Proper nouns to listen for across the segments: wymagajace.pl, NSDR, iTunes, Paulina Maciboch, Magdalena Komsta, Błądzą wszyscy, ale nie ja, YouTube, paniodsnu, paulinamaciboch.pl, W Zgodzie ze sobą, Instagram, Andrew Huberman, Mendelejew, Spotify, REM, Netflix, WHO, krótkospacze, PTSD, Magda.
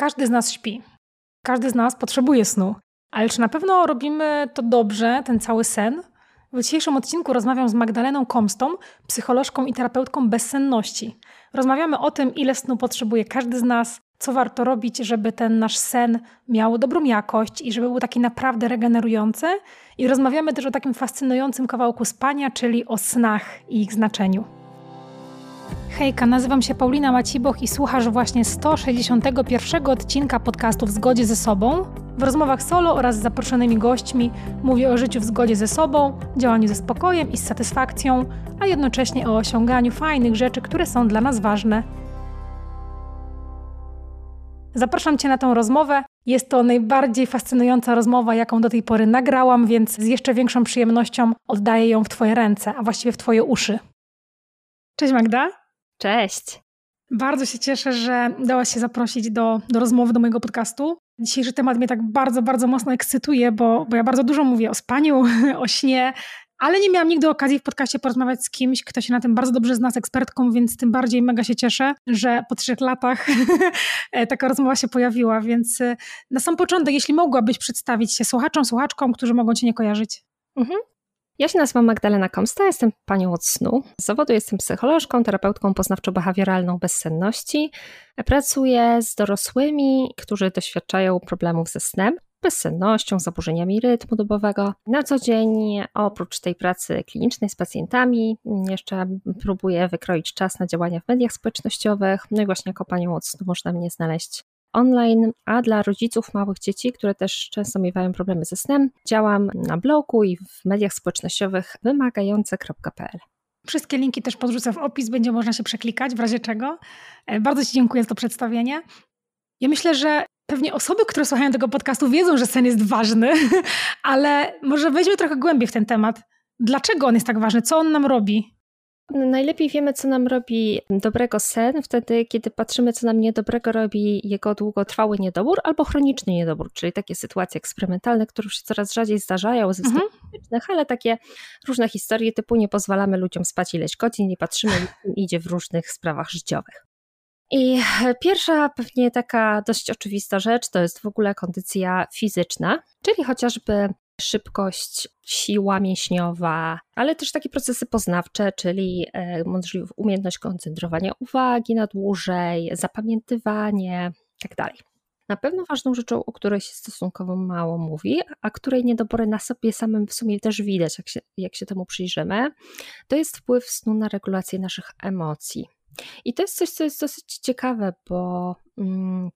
Każdy z nas śpi. Każdy z nas potrzebuje snu. Ale czy na pewno robimy to dobrze, ten cały sen? W dzisiejszym odcinku rozmawiam z Magdaleną Komstą, psycholożką i terapeutką bezsenności. Rozmawiamy o tym, ile snu potrzebuje każdy z nas, co warto robić, żeby ten nasz sen miał dobrą jakość i żeby był taki naprawdę regenerujący. I rozmawiamy też o takim fascynującym kawałku spania, czyli o snach i ich znaczeniu. Hejka, nazywam się Paulina Maciboch i słuchasz właśnie 161 odcinka podcastu W zgodzie ze sobą. W rozmowach solo oraz z zaproszonymi gośćmi mówię o życiu w zgodzie ze sobą, działaniu ze spokojem i z satysfakcją, a jednocześnie o osiąganiu fajnych rzeczy, które są dla nas ważne. Zapraszam Cię na tę rozmowę. Jest to najbardziej fascynująca rozmowa, jaką do tej pory nagrałam, więc z jeszcze większą przyjemnością oddaję ją w Twoje ręce, a właściwie w Twoje uszy. Cześć Magda. Cześć. Bardzo się cieszę, że dałaś się zaprosić do rozmowy, do mojego podcastu. Dzisiejszy temat mnie tak bardzo, bardzo mocno ekscytuje, bo ja bardzo dużo mówię o spaniu, o śnie, ale nie miałam nigdy okazji w podcaście porozmawiać z kimś, kto się na tym bardzo dobrze zna, z ekspertką, więc tym bardziej mega się cieszę, że po 3 latach taka rozmowa się pojawiła, więc na sam początek, jeśli mogłabyś przedstawić się słuchaczom, słuchaczkom, którzy mogą Cię nie kojarzyć. Mhm. Ja się nazywam Magdalena Komsta, jestem panią od snu. Z zawodu jestem psycholożką, terapeutką poznawczo-behawioralną bezsenności. Pracuję z dorosłymi, którzy doświadczają problemów ze snem, bezsennością, zaburzeniami rytmu dobowego. Na co dzień, oprócz tej pracy klinicznej z pacjentami, jeszcze próbuję wykroić czas na działania w mediach społecznościowych. No i właśnie jako panią od snu można mnie znaleźć online, a dla rodziców małych dzieci, które też często miewają problemy ze snem, działam na blogu i w mediach społecznościowych wymagajace.pl. Wszystkie linki też podrzucę w opis, będzie można się przeklikać w razie czego. Bardzo Ci dziękuję za to przedstawienie. Ja myślę, że pewnie osoby, które słuchają tego podcastu, wiedzą, że sen jest ważny, ale może weźmy trochę głębiej w ten temat. Dlaczego on jest tak ważny? Co on nam robi? Najlepiej wiemy, co nam robi dobrego sen wtedy, kiedy patrzymy, co nam niedobrego robi jego długotrwały niedobór albo chroniczny niedobór, czyli takie sytuacje eksperymentalne, które już się coraz rzadziej zdarzają ze względów medycznych, ale takie różne historie typu nie pozwalamy ludziom spać ileś godzin, nie patrzymy, jak im idzie w różnych sprawach życiowych. I pierwsza pewnie taka dość oczywista rzecz to jest w ogóle kondycja fizyczna, czyli chociażby szybkość, siła mięśniowa, ale też takie procesy poznawcze, czyli umiejętność koncentrowania uwagi na dłużej, zapamiętywanie itd. Na pewno ważną rzeczą, o której się stosunkowo mało mówi, a której niedobory na sobie samym w sumie też widać, jak się temu przyjrzymy, to jest wpływ snu na regulację naszych emocji. I to jest coś, co jest dosyć ciekawe, bo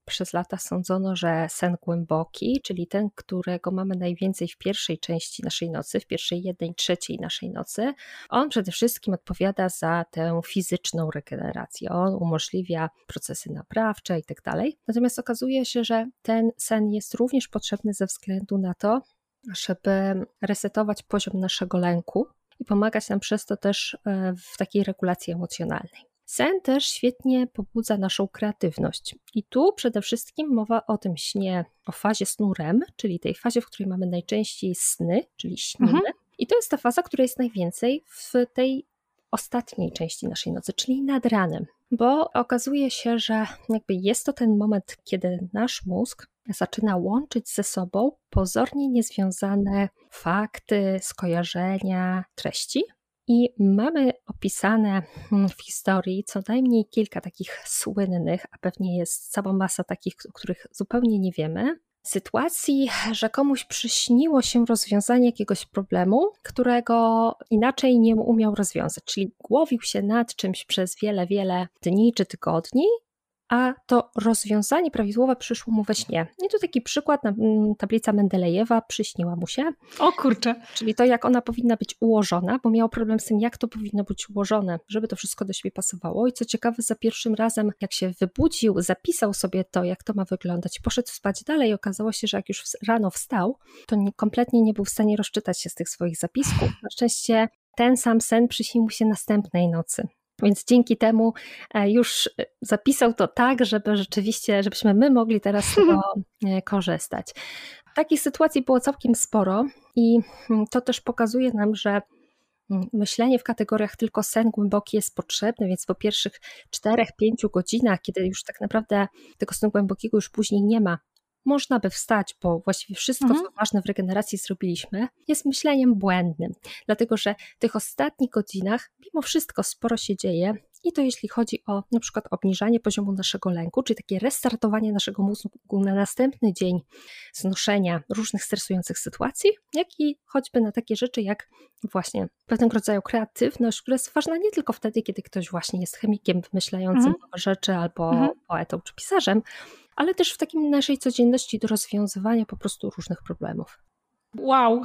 przez lata sądzono, że sen głęboki, czyli ten, którego mamy najwięcej w pierwszej części naszej nocy, w pierwszej 1/3 naszej nocy, on przede wszystkim odpowiada za tę fizyczną regenerację, on umożliwia procesy naprawcze i tak dalej. Natomiast okazuje się, że ten sen jest również potrzebny ze względu na to, żeby resetować poziom naszego lęku i pomagać nam przez to też w takiej regulacji emocjonalnej. Sen też świetnie pobudza naszą kreatywność i tu przede wszystkim mowa o tym śnie, o fazie snu REM, czyli tej fazie, w której mamy najczęściej sny, czyli śnimy. I to jest ta faza, która jest najwięcej w tej ostatniej części naszej nocy, czyli nad ranem, bo okazuje się, że jakby jest to ten moment, kiedy nasz mózg zaczyna łączyć ze sobą pozornie niezwiązane fakty, skojarzenia, treści. I mamy opisane w historii co najmniej kilka takich słynnych, a pewnie jest cała masa takich, o których zupełnie nie wiemy, sytuacji, że komuś przyśniło się rozwiązanie jakiegoś problemu, którego inaczej nie umiał rozwiązać, czyli głowił się nad czymś przez wiele, wiele dni czy tygodni, a to rozwiązanie prawidłowe przyszło mu we śnie. I tu taki przykład, tablica Mendelejewa przyśniła mu się. O kurczę! Czyli to, jak ona powinna być ułożona, bo miał problem z tym, jak to powinno być ułożone, żeby to wszystko do siebie pasowało. I co ciekawe, za pierwszym razem, jak się wybudził, zapisał sobie to, jak to ma wyglądać, poszedł spać dalej i okazało się, że jak już rano wstał, to kompletnie nie był w stanie rozczytać się z tych swoich zapisków. Na szczęście ten sam sen przyśnił mu się następnej nocy. Więc dzięki temu już zapisał to tak, żeby rzeczywiście, żebyśmy my mogli teraz z tego korzystać. Takich sytuacji było całkiem sporo i to też pokazuje nam, że myślenie w kategoriach tylko sen głęboki jest potrzebne, więc po pierwszych 4-5 godzinach, kiedy już tak naprawdę tego snu głębokiego już później nie ma, można by wstać, bo właściwie wszystko, co ważne w regeneracji zrobiliśmy, jest myśleniem błędnym. Dlatego, że w tych ostatnich godzinach mimo wszystko sporo się dzieje i to jeśli chodzi o na przykład obniżanie poziomu naszego lęku, czyli takie restartowanie naszego mózgu na następny dzień znoszenia różnych stresujących sytuacji, jak i choćby na takie rzeczy jak właśnie pewnego rodzaju kreatywność, która jest ważna nie tylko wtedy, kiedy ktoś właśnie jest chemikiem wymyślającym nowe rzeczy albo poetą czy pisarzem, ale też w takim naszej codzienności do rozwiązywania po prostu różnych problemów. Wow,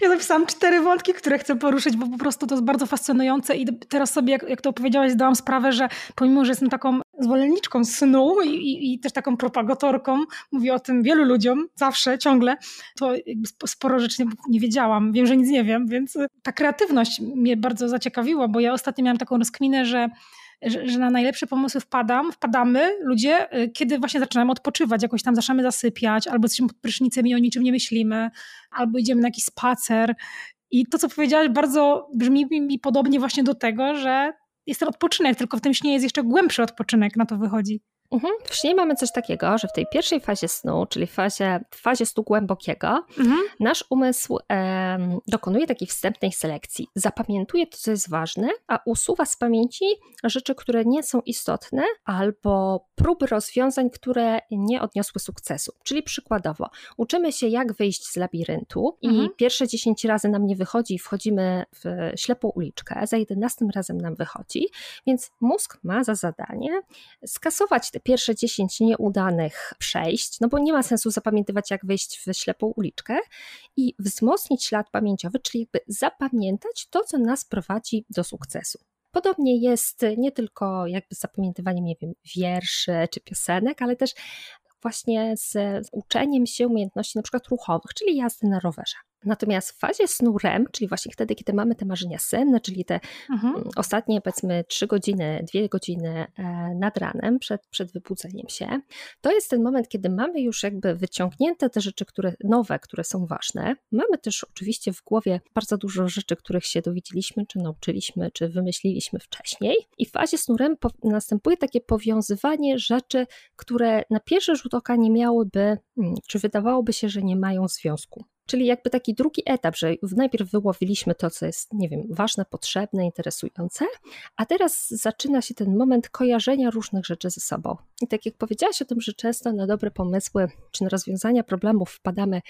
ja zapisałam 4 wątki, które chcę poruszyć, bo po prostu to jest bardzo fascynujące i teraz sobie, jak to opowiedziałaś, zdałam sprawę, że pomimo, że jestem taką zwolenniczką snu i też taką propagatorką, mówię o tym wielu ludziom, zawsze, ciągle, to sporo rzeczy nie wiedziałam, wiem, że nic nie wiem, więc ta kreatywność mnie bardzo zaciekawiła, bo ja ostatnio miałam taką rozkminę, że na najlepsze pomysły wpadamy ludzie, kiedy właśnie zaczynamy odpoczywać, jakoś tam zaczynamy zasypiać, albo jesteśmy pod prysznicem i o niczym nie myślimy, albo idziemy na jakiś spacer. I to, co powiedziałaś, bardzo brzmi mi podobnie właśnie do tego, że jest ten odpoczynek, tylko w tym śnie jest jeszcze głębszy odpoczynek, na to wychodzi. W śnie mamy coś takiego, że w tej pierwszej fazie snu, czyli w fazie snu głębokiego, nasz umysł dokonuje takiej wstępnej selekcji. Zapamiętuje to, co jest ważne, a usuwa z pamięci rzeczy, które nie są istotne albo próby rozwiązań, które nie odniosły sukcesu. Czyli przykładowo, uczymy się, jak wyjść z labiryntu i pierwsze 10 razy nam nie wychodzi i wchodzimy w ślepą uliczkę, za 11 razem nam wychodzi, więc mózg ma za zadanie skasować te pierwsze 10 nieudanych przejść, no bo nie ma sensu zapamiętywać, jak wyjść w ślepą uliczkę i wzmocnić ślad pamięciowy, czyli jakby zapamiętać to, co nas prowadzi do sukcesu. Podobnie jest nie tylko jakby z zapamiętywaniem, nie wiem, wierszy czy piosenek, ale też właśnie z uczeniem się umiejętności na przykład ruchowych, czyli jazdy na rowerze. Natomiast w fazie snu REM, czyli właśnie wtedy, kiedy mamy te marzenia senne, czyli te ostatnie, powiedzmy, 3 godziny, 2 godziny nad ranem, przed wybudzeniem się, to jest ten moment, kiedy mamy już jakby wyciągnięte te rzeczy, które nowe, które są ważne. Mamy też oczywiście w głowie bardzo dużo rzeczy, których się dowiedzieliśmy, czy nauczyliśmy, czy wymyśliliśmy wcześniej. I w fazie snu REM następuje takie powiązywanie rzeczy, które na pierwszy rzut oka nie miałyby, czy wydawałoby się, że nie mają związku. Czyli jakby taki drugi etap, że najpierw wyłowiliśmy to, co jest, nie wiem, ważne, potrzebne, interesujące, a teraz zaczyna się ten moment kojarzenia różnych rzeczy ze sobą. I tak jak powiedziałaś o tym, że często na dobre pomysły czy na rozwiązania problemów wpadamy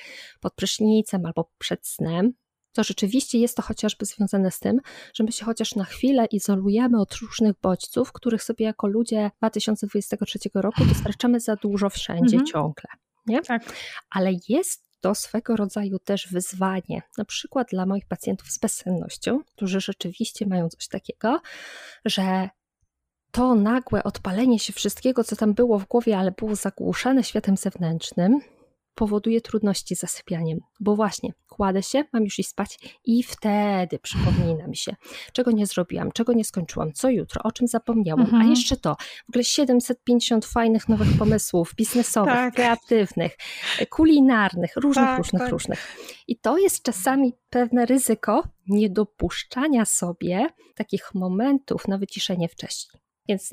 pod prysznicem albo przed snem, to rzeczywiście jest to chociażby związane z tym, że my się chociaż na chwilę izolujemy od różnych bodźców, których sobie jako ludzie 2023 roku dostarczamy za dużo wszędzie ciągle. Nie? Tak. Ale jest to swego rodzaju też wyzwanie, na przykład dla moich pacjentów z bezsennością, którzy rzeczywiście mają coś takiego, że to nagłe odpalenie się wszystkiego, co tam było w głowie, ale było zagłuszane światem zewnętrznym, powoduje trudności z zasypianiem, bo właśnie kładę się, mam już iść spać i wtedy przypomina mi się, czego nie zrobiłam, czego nie skończyłam, co jutro, o czym zapomniałam, a jeszcze to, w ogóle 750 fajnych nowych pomysłów biznesowych, kreatywnych, kulinarnych, różnych. I to jest czasami pewne ryzyko niedopuszczania sobie takich momentów na wyciszenie wcześniej. Więc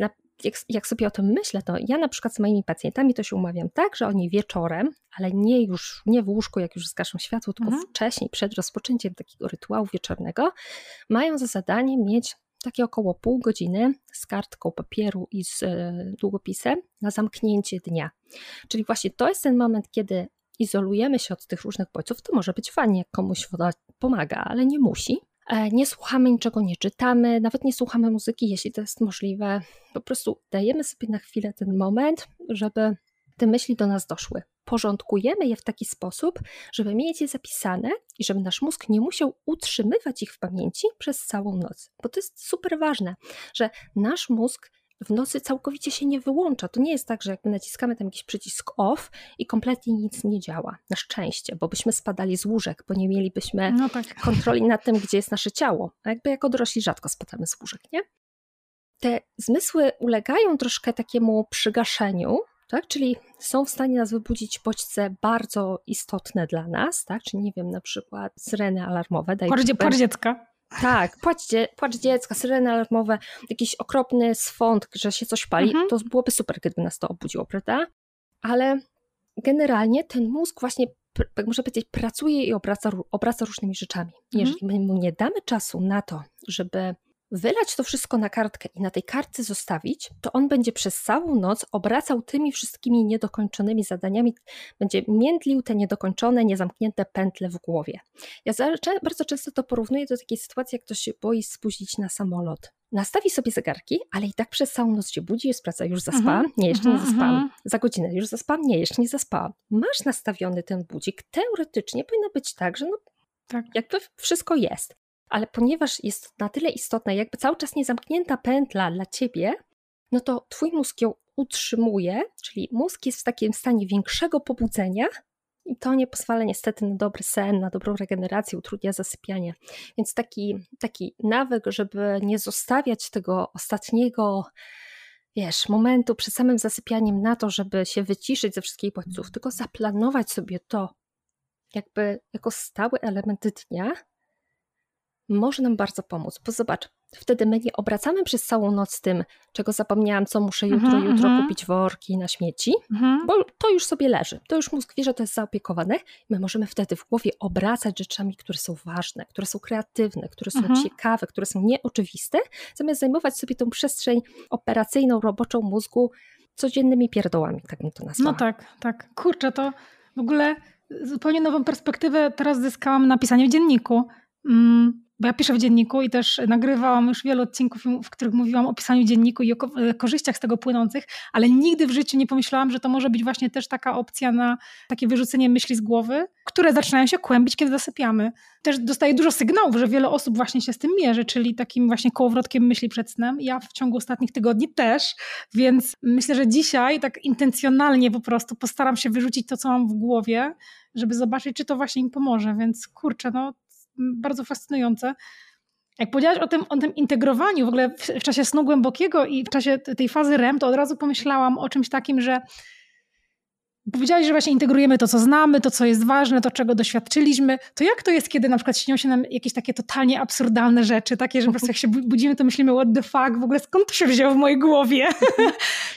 jak sobie o tym myślę, to ja na przykład z moimi pacjentami to się umawiam tak, że oni wieczorem, ale nie w łóżku, jak już zgaszą światło, tylko wcześniej, przed rozpoczęciem takiego rytuału wieczornego, mają za zadanie mieć takie około pół godziny z kartką papieru i z długopisem na zamknięcie dnia. Czyli właśnie to jest ten moment, kiedy izolujemy się od tych różnych bodźców. To może być fajnie, jak komuś woda pomaga, ale nie musi. Nie słuchamy niczego, nie czytamy, nawet nie słuchamy muzyki, jeśli to jest możliwe. Po prostu dajemy sobie na chwilę ten moment, żeby te myśli do nas doszły. Porządkujemy je w taki sposób, żeby mieć je zapisane i żeby nasz mózg nie musiał utrzymywać ich w pamięci przez całą noc. Bo to jest super ważne, że nasz mózg w nocy całkowicie się nie wyłącza. To nie jest tak, że jakby naciskamy tam jakiś przycisk off i kompletnie nic nie działa. Na szczęście, bo byśmy spadali z łóżek, bo nie mielibyśmy kontroli nad tym, gdzie jest nasze ciało. A jakby jako dorośli rzadko spadamy z łóżek, nie? Te zmysły ulegają troszkę takiemu przygaszeniu, tak? Czyli są w stanie nas wybudzić bodźce bardzo istotne dla nas, tak? Czyli nie wiem, na przykład syreny alarmowe. Por dziecka. Tak, płacz dziecka, syreny alarmowe, jakiś okropny swąd, że się coś pali, to byłoby super, gdyby nas to obudziło, prawda? Ale generalnie ten mózg właśnie, można powiedzieć, pracuje i obraca różnymi rzeczami. Jeżeli my mu nie damy czasu na to, żeby wylać to wszystko na kartkę i na tej kartce zostawić, to on będzie przez całą noc obracał tymi wszystkimi niedokończonymi zadaniami, będzie miętlił te niedokończone, niezamknięte pętle w głowie. Ja bardzo często to porównuję do takiej sytuacji, jak ktoś się boi spóźnić na samolot. Nastawi sobie zegarki, ale i tak przez całą noc się budzi, jest praca, już zaspałam, nie, jeszcze nie zaspałam, za godzinę już zaspałam, nie, jeszcze nie zaspałam. Masz nastawiony ten budzik, teoretycznie powinno być tak, że no, tak, jakby wszystko jest. Ale ponieważ jest na tyle istotna, jakby cały czas niezamknięta pętla dla ciebie, no to twój mózg ją utrzymuje, czyli mózg jest w takim stanie większego pobudzenia i to nie pozwala niestety na dobry sen, na dobrą regenerację, utrudnia zasypianie. Więc taki nawyk, żeby nie zostawiać tego ostatniego, wiesz, momentu przed samym zasypianiem na to, żeby się wyciszyć ze wszystkich bodźców, tylko zaplanować sobie to jakby jako stały element dnia, może nam bardzo pomóc, bo zobacz, wtedy my nie obracamy przez całą noc tym, czego zapomniałam, co muszę jutro kupić worki na śmieci, bo to już sobie leży, to już mózg wie, że to jest zaopiekowane. My możemy wtedy w głowie obracać rzeczami, które są ważne, które są kreatywne, które są ciekawe, które są nieoczywiste, zamiast zajmować sobie tą przestrzeń operacyjną, roboczą mózgu codziennymi pierdołami, tak bym to nazwała. No tak, tak. Kurczę, to w ogóle zupełnie nową perspektywę teraz zyskałam na pisanie w dzienniku. Bo ja piszę w dzienniku i też nagrywałam już wiele odcinków, w których mówiłam o pisaniu dzienniku i o korzyściach z tego płynących, ale nigdy w życiu nie pomyślałam, że to może być właśnie też taka opcja na takie wyrzucenie myśli z głowy, które zaczynają się kłębić, kiedy zasypiamy. Też dostaję dużo sygnałów, że wiele osób właśnie się z tym mierzy, czyli takim właśnie kołowrotkiem myśli przed snem. Ja w ciągu ostatnich tygodni też, więc myślę, że dzisiaj tak intencjonalnie po prostu postaram się wyrzucić to, co mam w głowie, żeby zobaczyć, czy to właśnie im pomoże, więc kurczę, no bardzo fascynujące. Jak powiedziałaś o tym integrowaniu w ogóle w czasie snu głębokiego i w czasie tej fazy REM, to od razu pomyślałam o czymś takim, że powiedziałaś, że właśnie integrujemy to, co znamy, to, co jest ważne, to, czego doświadczyliśmy. To jak to jest, kiedy na przykład śnią się nam jakieś takie totalnie absurdalne rzeczy, takie, że po prostu jak się budzimy, to myślimy what the fuck, w ogóle skąd to się wzięło w mojej głowie?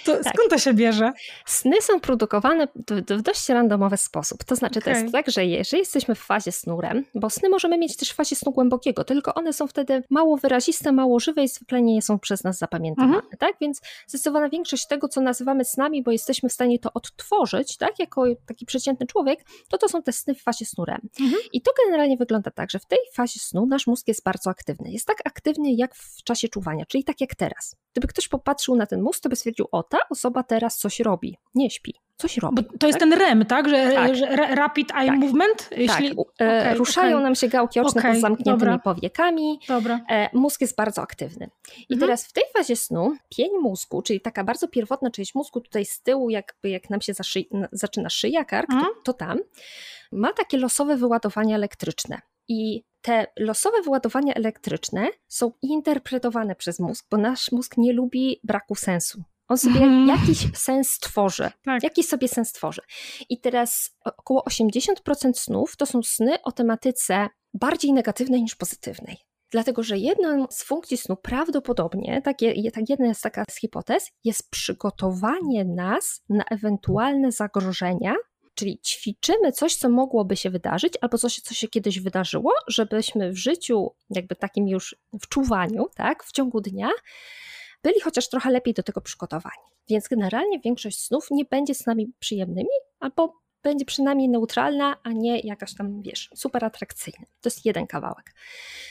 To tak. Skąd to się bierze? Sny są produkowane w dość randomowy sposób. To znaczy to jest tak, że jeżeli jesteśmy w fazie snu REM, bo sny możemy mieć też w fazie snu głębokiego, tylko one są wtedy mało wyraziste, mało żywe i zwykle nie są przez nas zapamiętywane. Tak? Więc zdecydowana większość tego, co nazywamy snami, bo jesteśmy w stanie to odtworzyć, tak, jako taki przeciętny człowiek, to są te sny w fazie snu REM. I to generalnie wygląda tak, że w tej fazie snu nasz mózg jest bardzo aktywny. Jest tak aktywny jak w czasie czuwania, czyli tak jak teraz. Gdyby ktoś popatrzył na ten mózg, to by stwierdził, o, ta osoba teraz coś robi, nie śpi. Coś robi. Bo to jest ten REM, tak? Że rapid eye movement? Jeśli... Tak. Ruszają nam się gałki oczne pod zamkniętymi powiekami. Mózg jest bardzo aktywny. I teraz w tej fazie snu pień mózgu, czyli taka bardzo pierwotna część mózgu tutaj z tyłu, jakby jak nam się zaczyna szyja, kark, to tam, ma takie losowe wyładowania elektryczne. I te losowe wyładowania elektryczne są interpretowane przez mózg, bo nasz mózg nie lubi braku sensu. On sobie jakiś sens tworzy. Tak. Jakiś sobie sens tworzy. I teraz około 80% snów to są sny o tematyce bardziej negatywnej niż pozytywnej. Dlatego, że jedną z funkcji snu prawdopodobnie, jedna jest taka z hipotez, jest przygotowanie nas na ewentualne zagrożenia, czyli ćwiczymy coś, co mogłoby się wydarzyć, albo coś, co się kiedyś wydarzyło, żebyśmy w życiu, jakby takim już w czuwaniu, tak, w ciągu dnia, byli chociaż trochę lepiej do tego przygotowani. Więc generalnie większość snów nie będzie z nami przyjemnymi, albo będzie przynajmniej neutralna, a nie jakaś tam, wiesz, super atrakcyjna. To jest jeden kawałek.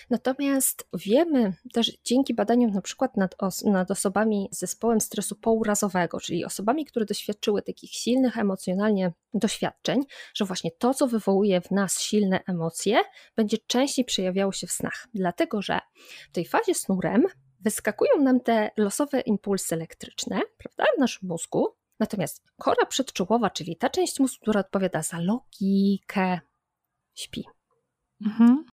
Natomiast wiemy też dzięki badaniom na przykład nad osobami z zespołem stresu pourazowego, czyli osobami, które doświadczyły takich silnych emocjonalnie doświadczeń, że właśnie to, co wywołuje w nas silne emocje, będzie częściej przejawiało się w snach. Dlatego, że w tej fazie snu REM wyskakują nam te losowe impulsy elektryczne, prawda, w naszym mózgu. Natomiast kora przedczołowa, czyli ta część mózgu, która odpowiada za logikę, śpi.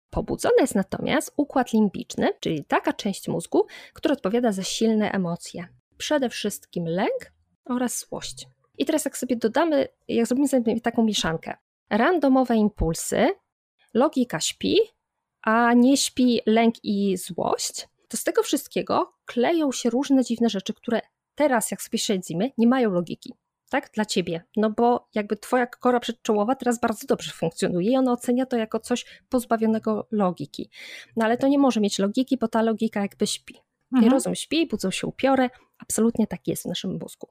Pobudzony jest natomiast układ limbiczny, czyli taka część mózgu, która odpowiada za silne emocje. Przede wszystkim lęk oraz złość. I teraz jak sobie dodamy, jak zrobimy sobie taką mieszankę. Randomowe impulsy, logika śpi, a nie śpi lęk i złość, to z tego wszystkiego kleją się różne dziwne rzeczy, które teraz, jak sobie siedzimy, nie mają logiki. Tak? Dla ciebie. No bo jakby twoja kora przedczołowa teraz bardzo dobrze funkcjonuje i ona ocenia to jako coś pozbawionego logiki. No ale to nie może mieć logiki, bo ta logika jakby śpi. Mhm. Rozum śpi, budzą się upiory. Absolutnie tak jest w naszym mózgu.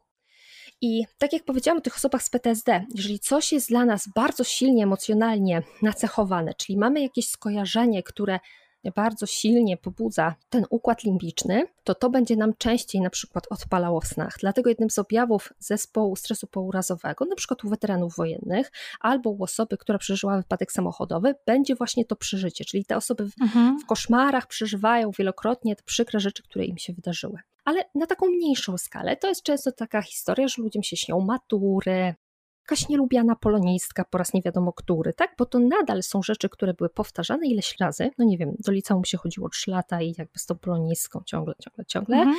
I tak jak powiedziałam o tych osobach z PTSD, jeżeli coś jest dla nas bardzo silnie emocjonalnie nacechowane, czyli mamy jakieś skojarzenie, które bardzo silnie pobudza ten układ limbiczny, to będzie nam częściej na przykład odpalało w snach. Dlatego jednym z objawów zespołu stresu pourazowego, na przykład u weteranów wojennych albo u osoby, która przeżyła wypadek samochodowy, będzie właśnie to przeżycie. Czyli te osoby w koszmarach przeżywają wielokrotnie te przykre rzeczy, które im się wydarzyły. Ale na taką mniejszą skalę to jest często taka historia, że ludziom się śnią matury, jakaś nielubiana polonistka po raz nie wiadomo który, tak? Bo to nadal są rzeczy, które były powtarzane ileś razy. No nie wiem, do liceum się chodziło 3 lata i jakby z tą polonistką ciągle. Mhm.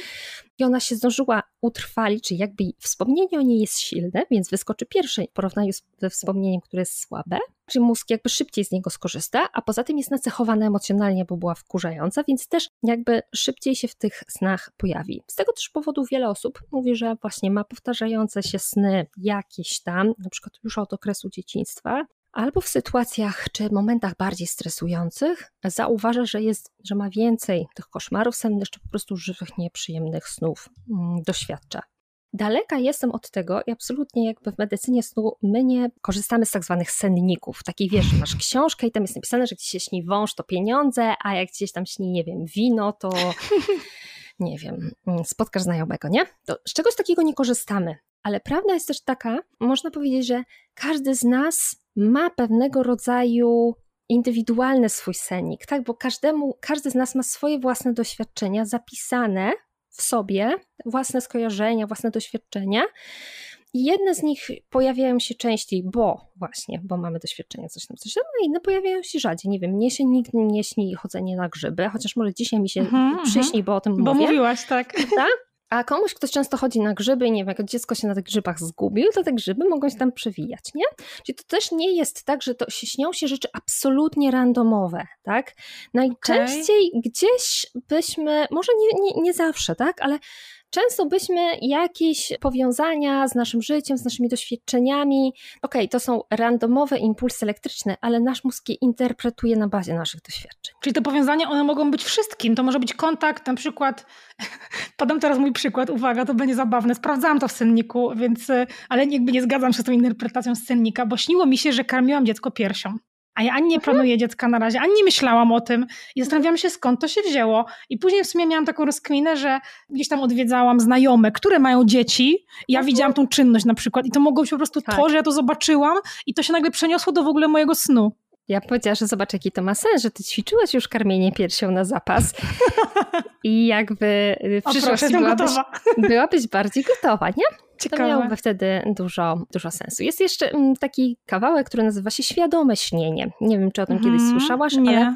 I ona się zdążyła utrwalić, czyli jakby wspomnienie o niej jest silne, więc wyskoczy pierwsze w porównaniu ze wspomnieniem, które jest słabe. Czyli mózg jakby szybciej z niego skorzysta, a poza tym jest nacechowana emocjonalnie, bo była wkurzająca, więc też jakby szybciej się w tych snach pojawi. Z tego też powodu wiele osób mówi, że właśnie ma powtarzające się sny jakieś tam, na przykład już od okresu dzieciństwa, albo w sytuacjach czy momentach bardziej stresujących zauważa, że ma więcej tych koszmarów sennych, czy po prostu żywych, nieprzyjemnych snów doświadcza. Daleka jestem od tego i absolutnie jakby w medycynie snu my nie korzystamy z tak zwanych senników. Takiej wiesz, masz książkę i tam jest napisane, że gdzieś się śni wąż to pieniądze, a jak gdzieś tam śni, nie wiem, wino to nie wiem, spotkasz znajomego, nie? To z czegoś takiego nie korzystamy. Ale prawda jest też taka, można powiedzieć, że każdy z nas ma pewnego rodzaju indywidualny swój sennik, tak? Bo każdy z nas ma swoje własne doświadczenia zapisane w sobie, własne skojarzenia, własne doświadczenia i jedne z nich pojawiają się częściej, bo mamy doświadczenia coś tam, a inne pojawiają się rzadziej. Nie wiem, mnie się nigdy nie śni chodzenie na grzyby, chociaż może dzisiaj mi się przyśni, bo o tym mówię. Bo mówiłaś, tak. A komuś, kto często chodzi na grzyby i nie wiem, jak dziecko się na tych grzybach zgubił, to te grzyby mogą się tam przewijać, nie? Czyli to też nie jest tak, że to śnią się rzeczy absolutnie randomowe, tak? Najczęściej gdzieś byśmy, może nie zawsze, tak? Ale często byśmy jakieś powiązania z naszym życiem, z naszymi doświadczeniami, to są randomowe impulsy elektryczne, ale nasz mózg je interpretuje na bazie naszych doświadczeń. Czyli te powiązania, one mogą być wszystkim. To może być kontakt, na przykład, podam teraz mój przykład, uwaga, to będzie zabawne, sprawdzałam to w senniku, więc, ale jakby nie zgadzam się z tą interpretacją z sennika, bo śniło mi się, że karmiłam dziecko piersią. A ja ani nie planuję dziecka na razie, ani nie myślałam o tym i zastanawiałam się, skąd to się wzięło. I później w sumie miałam taką rozkminę, że gdzieś tam odwiedzałam znajome, które mają dzieci i ja widziałam tą czynność na przykład i to mogło się po prostu to, że ja to zobaczyłam i to się nagle przeniosło do w ogóle mojego snu. Ja powiedziałam, że zobacz, jaki to ma sens, że ty ćwiczyłaś już karmienie piersią na zapas i jakby w przyszłości byłabyś bardziej gotowa, nie? Ciekawe. To miałoby wtedy dużo sensu. Jest jeszcze taki kawałek, który nazywa się świadome śnienie. Nie wiem, czy o tym kiedyś słyszałaś, nie. Ale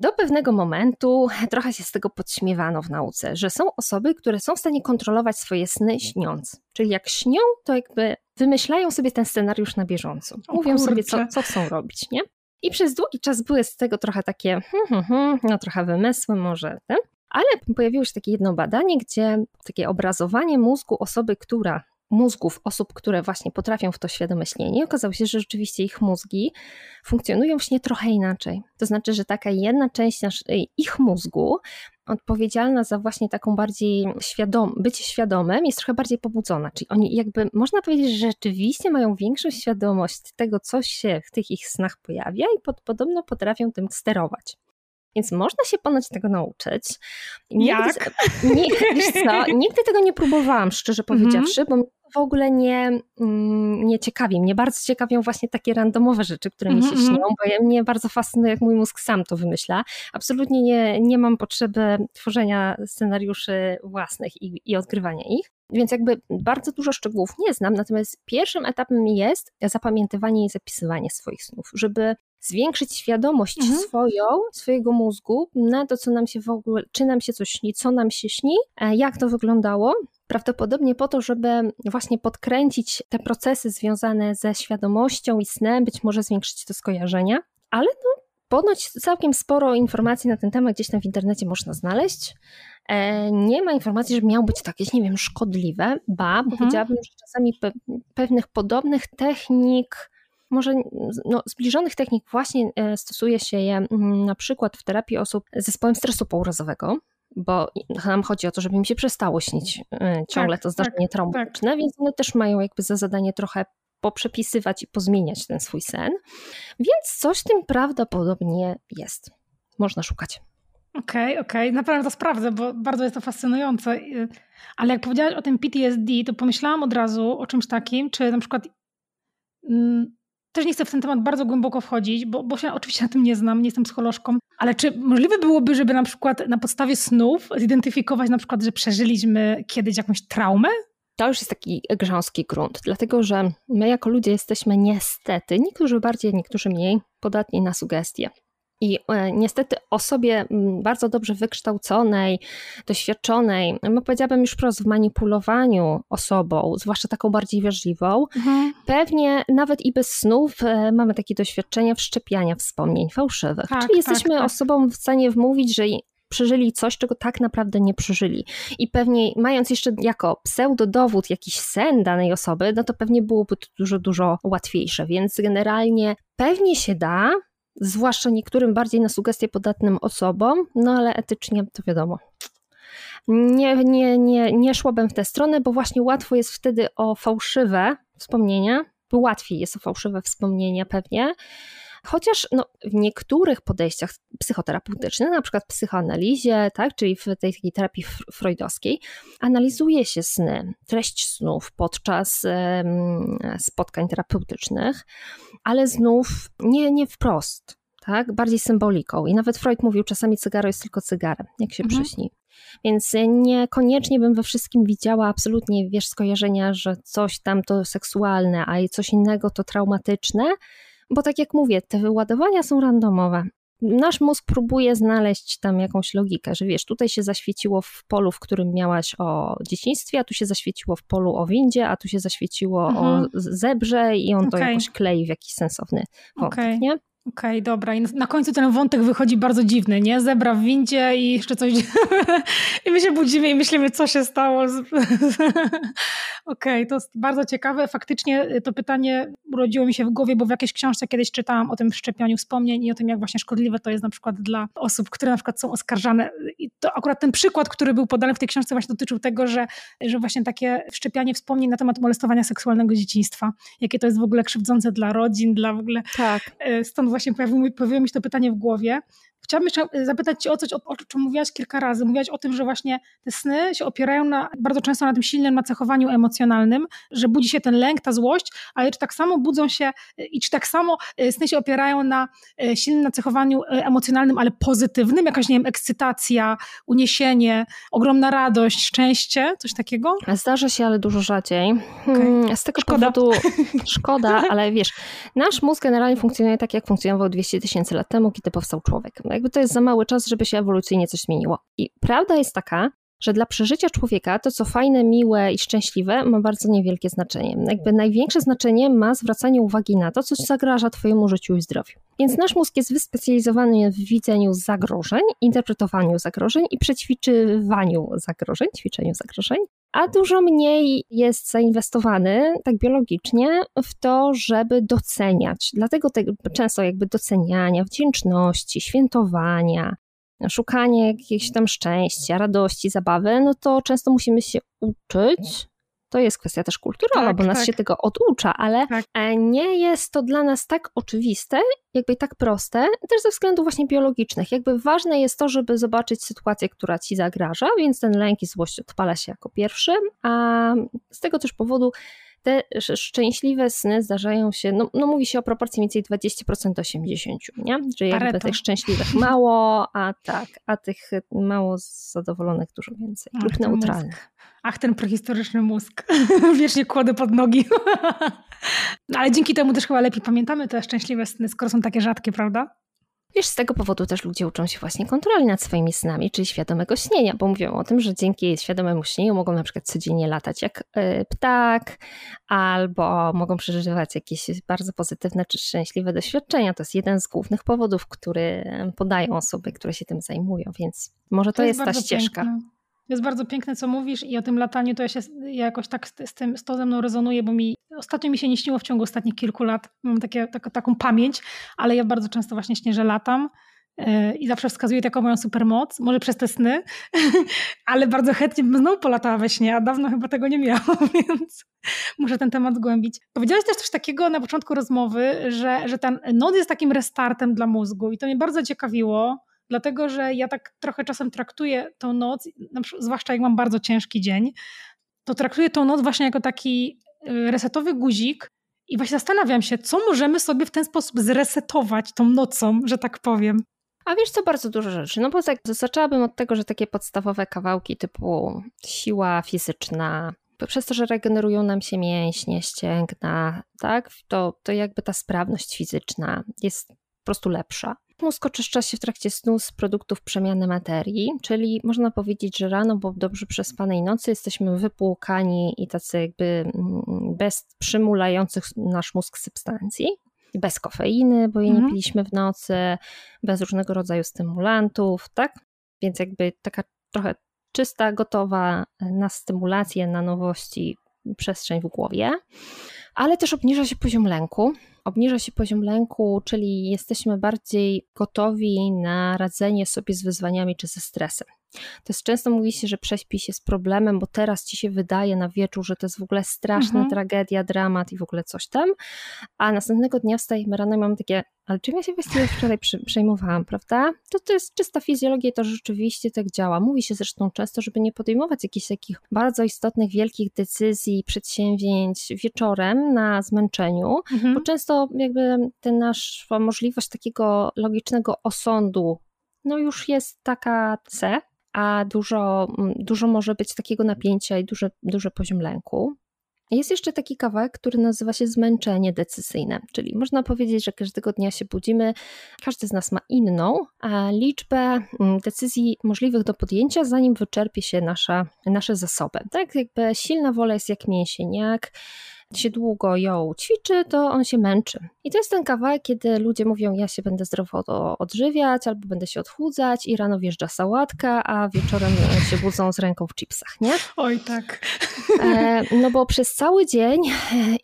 do pewnego momentu trochę się z tego podśmiewano w nauce, że są osoby, które są w stanie kontrolować swoje sny śniąc. Czyli jak śnią, to jakby wymyślają sobie ten scenariusz na bieżąco. Mówią sobie, co chcą robić, nie? I przez długi czas były z tego trochę takie trochę wymysły może, nie? Ale pojawiło się takie jedno badanie, gdzie takie obrazowanie mózgów osób, które właśnie potrafią w to świadome śnienie, okazało się, że rzeczywiście ich mózgi funkcjonują w śnie trochę inaczej. To znaczy, że taka jedna część ich mózgu odpowiedzialna za właśnie taką bardziej bycie świadomym jest trochę bardziej pobudzona. Czyli oni jakby, można powiedzieć, że rzeczywiście mają większą świadomość tego, co się w tych ich snach pojawia i podobno potrafią tym sterować. Więc można się ponoć tego nauczyć. Nigdy tego nie próbowałam, szczerze powiedziawszy, bo w ogóle nie ciekawi. Mnie bardzo ciekawią właśnie takie randomowe rzeczy, które mi się śnią, bo mnie bardzo fascynuje, jak mój mózg sam to wymyśla. Absolutnie nie mam potrzeby tworzenia scenariuszy własnych i odgrywania ich. Więc jakby bardzo dużo szczegółów nie znam, natomiast pierwszym etapem jest zapamiętywanie i zapisywanie swoich snów, żeby zwiększyć świadomość swojego mózgu na to, co nam się w ogóle, czy nam się coś śni, co nam się śni, jak to wyglądało, prawdopodobnie po to, żeby właśnie podkręcić te procesy związane ze świadomością i snem, być może zwiększyć to skojarzenia, ale Ponoć całkiem sporo informacji na ten temat gdzieś tam w internecie można znaleźć. Nie ma informacji, że miał być takie, nie wiem, szkodliwe. Ba, powiedziałabym, że czasami pewnych podobnych technik, może zbliżonych technik właśnie stosuje się je na przykład w terapii osób z zespołem stresu pourazowego, bo nam chodzi o to, żeby im się przestało śnić ciągle to zdarzenie traumatyczne, więc one też mają jakby za zadanie trochę poprzepisywać i pozmieniać ten swój sen. Więc coś tym prawdopodobnie jest. Można szukać. Okej. Naprawdę to sprawdzę, bo bardzo jest to fascynujące. Ale jak powiedziałaś o tym PTSD, to pomyślałam od razu o czymś takim, czy na przykład... Też nie chcę w ten temat bardzo głęboko wchodzić, bo się oczywiście na tym nie znam, nie jestem psycholożką, ale czy możliwe byłoby, żeby na przykład na podstawie snów zidentyfikować na przykład, że przeżyliśmy kiedyś jakąś traumę? To już jest taki grząski grunt, dlatego że my jako ludzie jesteśmy niestety, niektórzy bardziej, niektórzy mniej, podatni na sugestie. I niestety osobie bardzo dobrze wykształconej, doświadczonej, powiedziałabym już wprost w manipulowaniu osobą, zwłaszcza taką bardziej wrażliwą, pewnie nawet i bez snów mamy takie doświadczenia wszczepiania wspomnień fałszywych. Czyli jesteśmy osobą w stanie wmówić, że przeżyli coś, czego tak naprawdę nie przeżyli. I pewnie mając jeszcze jako pseudodowód jakiś sen danej osoby, no to pewnie byłoby to dużo łatwiejsze. Więc generalnie pewnie się da, zwłaszcza niektórym bardziej na sugestie podatnym osobom, no ale etycznie to wiadomo. Nie szłabym w tę stronę, bo właśnie łatwo jest wtedy o fałszywe wspomnienia, bo łatwiej jest o fałszywe wspomnienia pewnie, chociaż w niektórych podejściach psychoterapeutycznych, na przykład w psychoanalizie, czyli w tej takiej terapii freudowskiej, analizuje się sny, treść snów podczas spotkań terapeutycznych, ale znów nie wprost, bardziej symboliką. I nawet Freud mówił, czasami cygaro jest tylko cygarem, jak się przyśni. Więc niekoniecznie bym we wszystkim widziała absolutnie, skojarzenia, że coś tam to seksualne, a coś innego to traumatyczne. Bo tak jak mówię, te wyładowania są randomowe. Nasz mózg próbuje znaleźć tam jakąś logikę, że tutaj się zaświeciło w polu, w którym miałaś o dzieciństwie, a tu się zaświeciło w polu o windzie, a tu się zaświeciło o zebrze i on to jakoś klei w jakiś sensowny wątek, nie? Okej, dobra. I na końcu ten wątek wychodzi bardzo dziwny, nie? Zebra w windzie i jeszcze coś... I my się budzimy i myślimy, co się stało. Okej, to jest bardzo ciekawe. Faktycznie to pytanie urodziło mi się w głowie, bo w jakiejś książce kiedyś czytałam o tym wszczepianiu wspomnień i o tym, jak właśnie szkodliwe to jest na przykład dla osób, które na przykład są oskarżane. I to akurat ten przykład, który był podany w tej książce właśnie dotyczył tego, że właśnie takie wszczepianie wspomnień na temat molestowania seksualnego dzieciństwa. Jakie to jest w ogóle krzywdzące dla rodzin, dla w ogóle... Tak. Stąd właśnie pojawiło mi się to pytanie w głowie. Chciałabym jeszcze zapytać Cię o coś, o czym mówiłaś kilka razy. Mówiłaś o tym, że właśnie te sny się opierają bardzo często na tym silnym nacechowaniu emocjonalnym, że budzi się ten lęk, ta złość, ale czy tak samo budzą się i czy tak samo sny się opierają na silnym nacechowaniu emocjonalnym, ale pozytywnym? Jakaś, nie wiem, ekscytacja, uniesienie, ogromna radość, szczęście, coś takiego? Zdarza się, ale dużo rzadziej. Z tego powodu szkoda, ale wiesz, nasz mózg generalnie funkcjonuje tak, jak funkcjonował 200 tysięcy lat temu, kiedy powstał człowiek. Jakby to jest za mały czas, żeby się ewolucyjnie coś zmieniło. I prawda jest taka, że dla przeżycia człowieka to, co fajne, miłe i szczęśliwe, ma bardzo niewielkie znaczenie. Jakby największe znaczenie ma zwracanie uwagi na to, co zagraża twojemu życiu i zdrowiu. Więc nasz mózg jest wyspecjalizowany w widzeniu zagrożeń, interpretowaniu zagrożeń i przećwiczywaniu zagrożeń, ćwiczeniu zagrożeń, a dużo mniej jest zainwestowany tak biologicznie w to, żeby doceniać. Dlatego często jakby doceniania, wdzięczności, świętowania, szukanie jakiegoś tam szczęścia, radości, zabawy, to często musimy się uczyć. To jest kwestia też kulturowa, bo nas się tego oducza, ale nie jest to dla nas tak oczywiste, jakby tak proste, też ze względów właśnie biologicznych. Jakby ważne jest to, żeby zobaczyć sytuację, która ci zagraża, więc ten lęk i złość odpala się jako pierwszy, a z tego też powodu te szczęśliwe sny zdarzają się, mówi się o proporcji mniej więcej 20% do 80%, nie? Że jakby tych szczęśliwych mało, a tych mało zadowolonych dużo więcej. Lub neutralnych. Ten prehistoryczny mózg. Wiecznie kładę pod nogi. Ale dzięki temu też chyba lepiej pamiętamy te szczęśliwe sny, skoro są takie rzadkie, prawda? Wiesz, z tego powodu też ludzie uczą się właśnie kontroli nad swoimi snami, czyli świadomego śnienia, bo mówią o tym, że dzięki świadomemu śnieniu mogą na przykład codziennie latać jak ptak, albo mogą przeżywać jakieś bardzo pozytywne czy szczęśliwe doświadczenia. To jest jeden z głównych powodów, który podają osoby, które się tym zajmują, więc może to jest ta ścieżka. Piękne. To jest bardzo piękne, co mówisz, i o tym lataniu to ja jakoś tak z tym ze mną rezonuje, bo ostatnio mi się nie śniło w ciągu ostatnich kilku lat. Mam taką pamięć, ale ja bardzo często właśnie śnię, że latam i zawsze wskazuję taką moją supermoc, może przez te sny, ale bardzo chętnie bym znowu polatała we śnie, a dawno chyba tego nie miałam, więc muszę ten temat zgłębić. Powiedziałaś też coś takiego na początku rozmowy, że ten noc jest takim restartem dla mózgu i to mnie bardzo ciekawiło. Dlatego, że ja tak trochę czasem traktuję tą noc, zwłaszcza jak mam bardzo ciężki dzień, to traktuję tą noc właśnie jako taki resetowy guzik i właśnie zastanawiam się, co możemy sobie w ten sposób zresetować tą nocą, że tak powiem. A wiesz co, bardzo dużo rzeczy. No bo tak, zaczęłabym od tego, że takie podstawowe kawałki typu siła fizyczna, przez to, że regenerują nam się mięśnie, ścięgna, tak, to jakby ta sprawność fizyczna jest po prostu lepsza. Mózg oczyszcza się w trakcie snu z produktów przemiany materii, czyli można powiedzieć, że rano po dobrze przespanej nocy jesteśmy wypłukani i tacy jakby bez przymulających nasz mózg substancji, bez kofeiny, bo jej nie piliśmy w nocy, bez różnego rodzaju stymulantów, tak? Więc jakby taka trochę czysta, gotowa na stymulację, na nowości przestrzeń w głowie, ale też obniża się poziom lęku. Czyli jesteśmy bardziej gotowi na radzenie sobie z wyzwaniami czy ze stresem. To jest często mówi się, że prześpi się z problemem, bo teraz ci się wydaje na wieczór, że to jest w ogóle straszna tragedia, dramat i w ogóle coś tam, a następnego dnia wstajemy rano i mamy takie, ale czym ja się właściwie wczoraj przejmowałam, prawda? To jest czysta fizjologia, to rzeczywiście tak działa. Mówi się zresztą często, żeby nie podejmować jakichś takich bardzo istotnych, wielkich decyzji, przedsięwzięć wieczorem na zmęczeniu, bo często jakby ten nasza możliwość takiego logicznego osądu, no już jest taka C, a dużo może być takiego napięcia i duży poziom lęku. Jest jeszcze taki kawałek, który nazywa się zmęczenie decyzyjne, czyli można powiedzieć, że każdego dnia się budzimy, każdy z nas ma inną liczbę decyzji możliwych do podjęcia, zanim wyczerpie się nasze zasoby. Tak jakby silna wola jest jak mięsień, jak się długo ją ćwiczy, to on się męczy. I to jest ten kawałek, kiedy ludzie mówią, ja się będę zdrowo odżywiać, albo będę się odchudzać i rano wjeżdża sałatka, a wieczorem się budzą z ręką w chipsach, nie? Oj tak. No bo przez cały dzień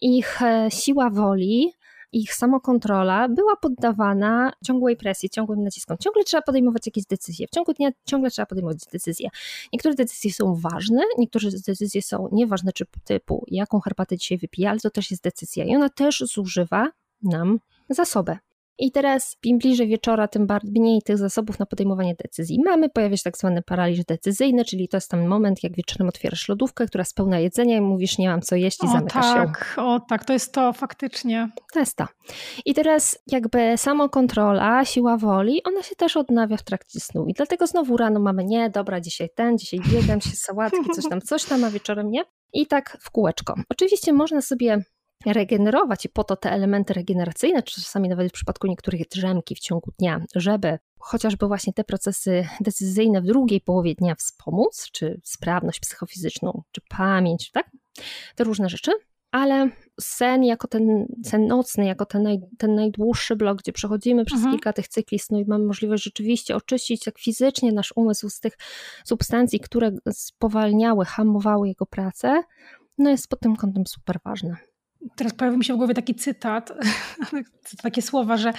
ich siła woli, ich samokontrola była poddawana ciągłej presji, ciągłym naciskom. Ciągle trzeba podejmować jakieś decyzje. W ciągu dnia ciągle trzeba podejmować decyzje. Niektóre decyzje są ważne, niektóre decyzje są nieważne, czy typu jaką herbatę dzisiaj wypiję, ale to też jest decyzja i ona też zużywa nam zasoby. I teraz im bliżej wieczora, tym mniej tych zasobów na podejmowanie decyzji mamy. Pojawia się tak zwany paraliż decyzyjny, czyli to jest ten moment, jak wieczorem otwierasz lodówkę, która jest pełna jedzenia i mówisz, nie mam co jeść i zamykasz ją. O tak, to jest to faktycznie. To jest to. I teraz jakby samokontrola, siła woli, ona się też odnawia w trakcie snu. I dlatego znowu rano mamy, nie, dobra, dzisiaj biegam się, sałatki, coś tam, a wieczorem nie. I tak w kółeczko. Oczywiście można sobie regenerować i po to te elementy regeneracyjne, czy czasami nawet w przypadku niektórych drzemki w ciągu dnia, żeby chociażby właśnie te procesy decyzyjne w drugiej połowie dnia wspomóc, czy sprawność psychofizyczną, czy pamięć, tak? Te różne rzeczy, ale sen nocny, jako ten najdłuższy blok, gdzie przechodzimy przez kilka tych cykli snu i mamy możliwość rzeczywiście oczyścić tak fizycznie nasz umysł z tych substancji, które spowalniały, hamowały jego pracę, no jest pod tym kątem super ważne. Teraz pojawił mi się w głowie taki cytat, takie słowa, że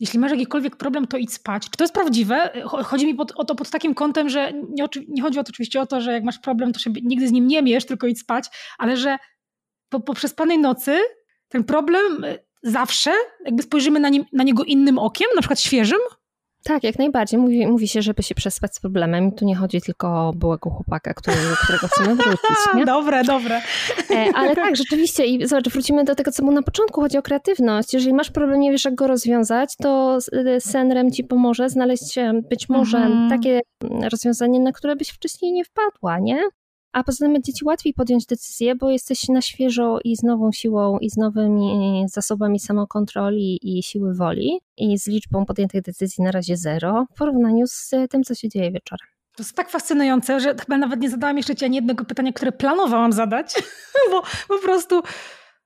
jeśli masz jakikolwiek problem, to idź spać. Czy to jest prawdziwe? Chodzi mi o to pod takim kątem, że nie chodzi oczywiście o to, że jak masz problem, to się nigdy z nim nie mierz, tylko idź spać, ale że po przespanej nocy ten problem zawsze jakby spojrzymy na niego innym okiem, na przykład świeżym. Tak, jak najbardziej. Mówi się, żeby się przespać z problemem. I tu nie chodzi tylko o byłego chłopaka, którego chcemy wrócić. Nie? Dobre. Ale tak, rzeczywiście. I zobacz, wrócimy do tego, co było na początku. Chodzi o kreatywność. Jeżeli masz problem, nie wiesz, jak go rozwiązać, to sen REM ci pomoże znaleźć być może takie rozwiązanie, na które byś wcześniej nie wpadła, nie? A poza tym będzie Ci łatwiej podjąć decyzję, bo jesteś na świeżo i z nową siłą i z nowymi zasobami samokontroli i siły woli i z liczbą podjętych decyzji na razie 0 w porównaniu z tym, co się dzieje wieczorem. To jest tak fascynujące, że chyba nawet nie zadałam jeszcze Ci ani jednego pytania, które planowałam zadać, bo po prostu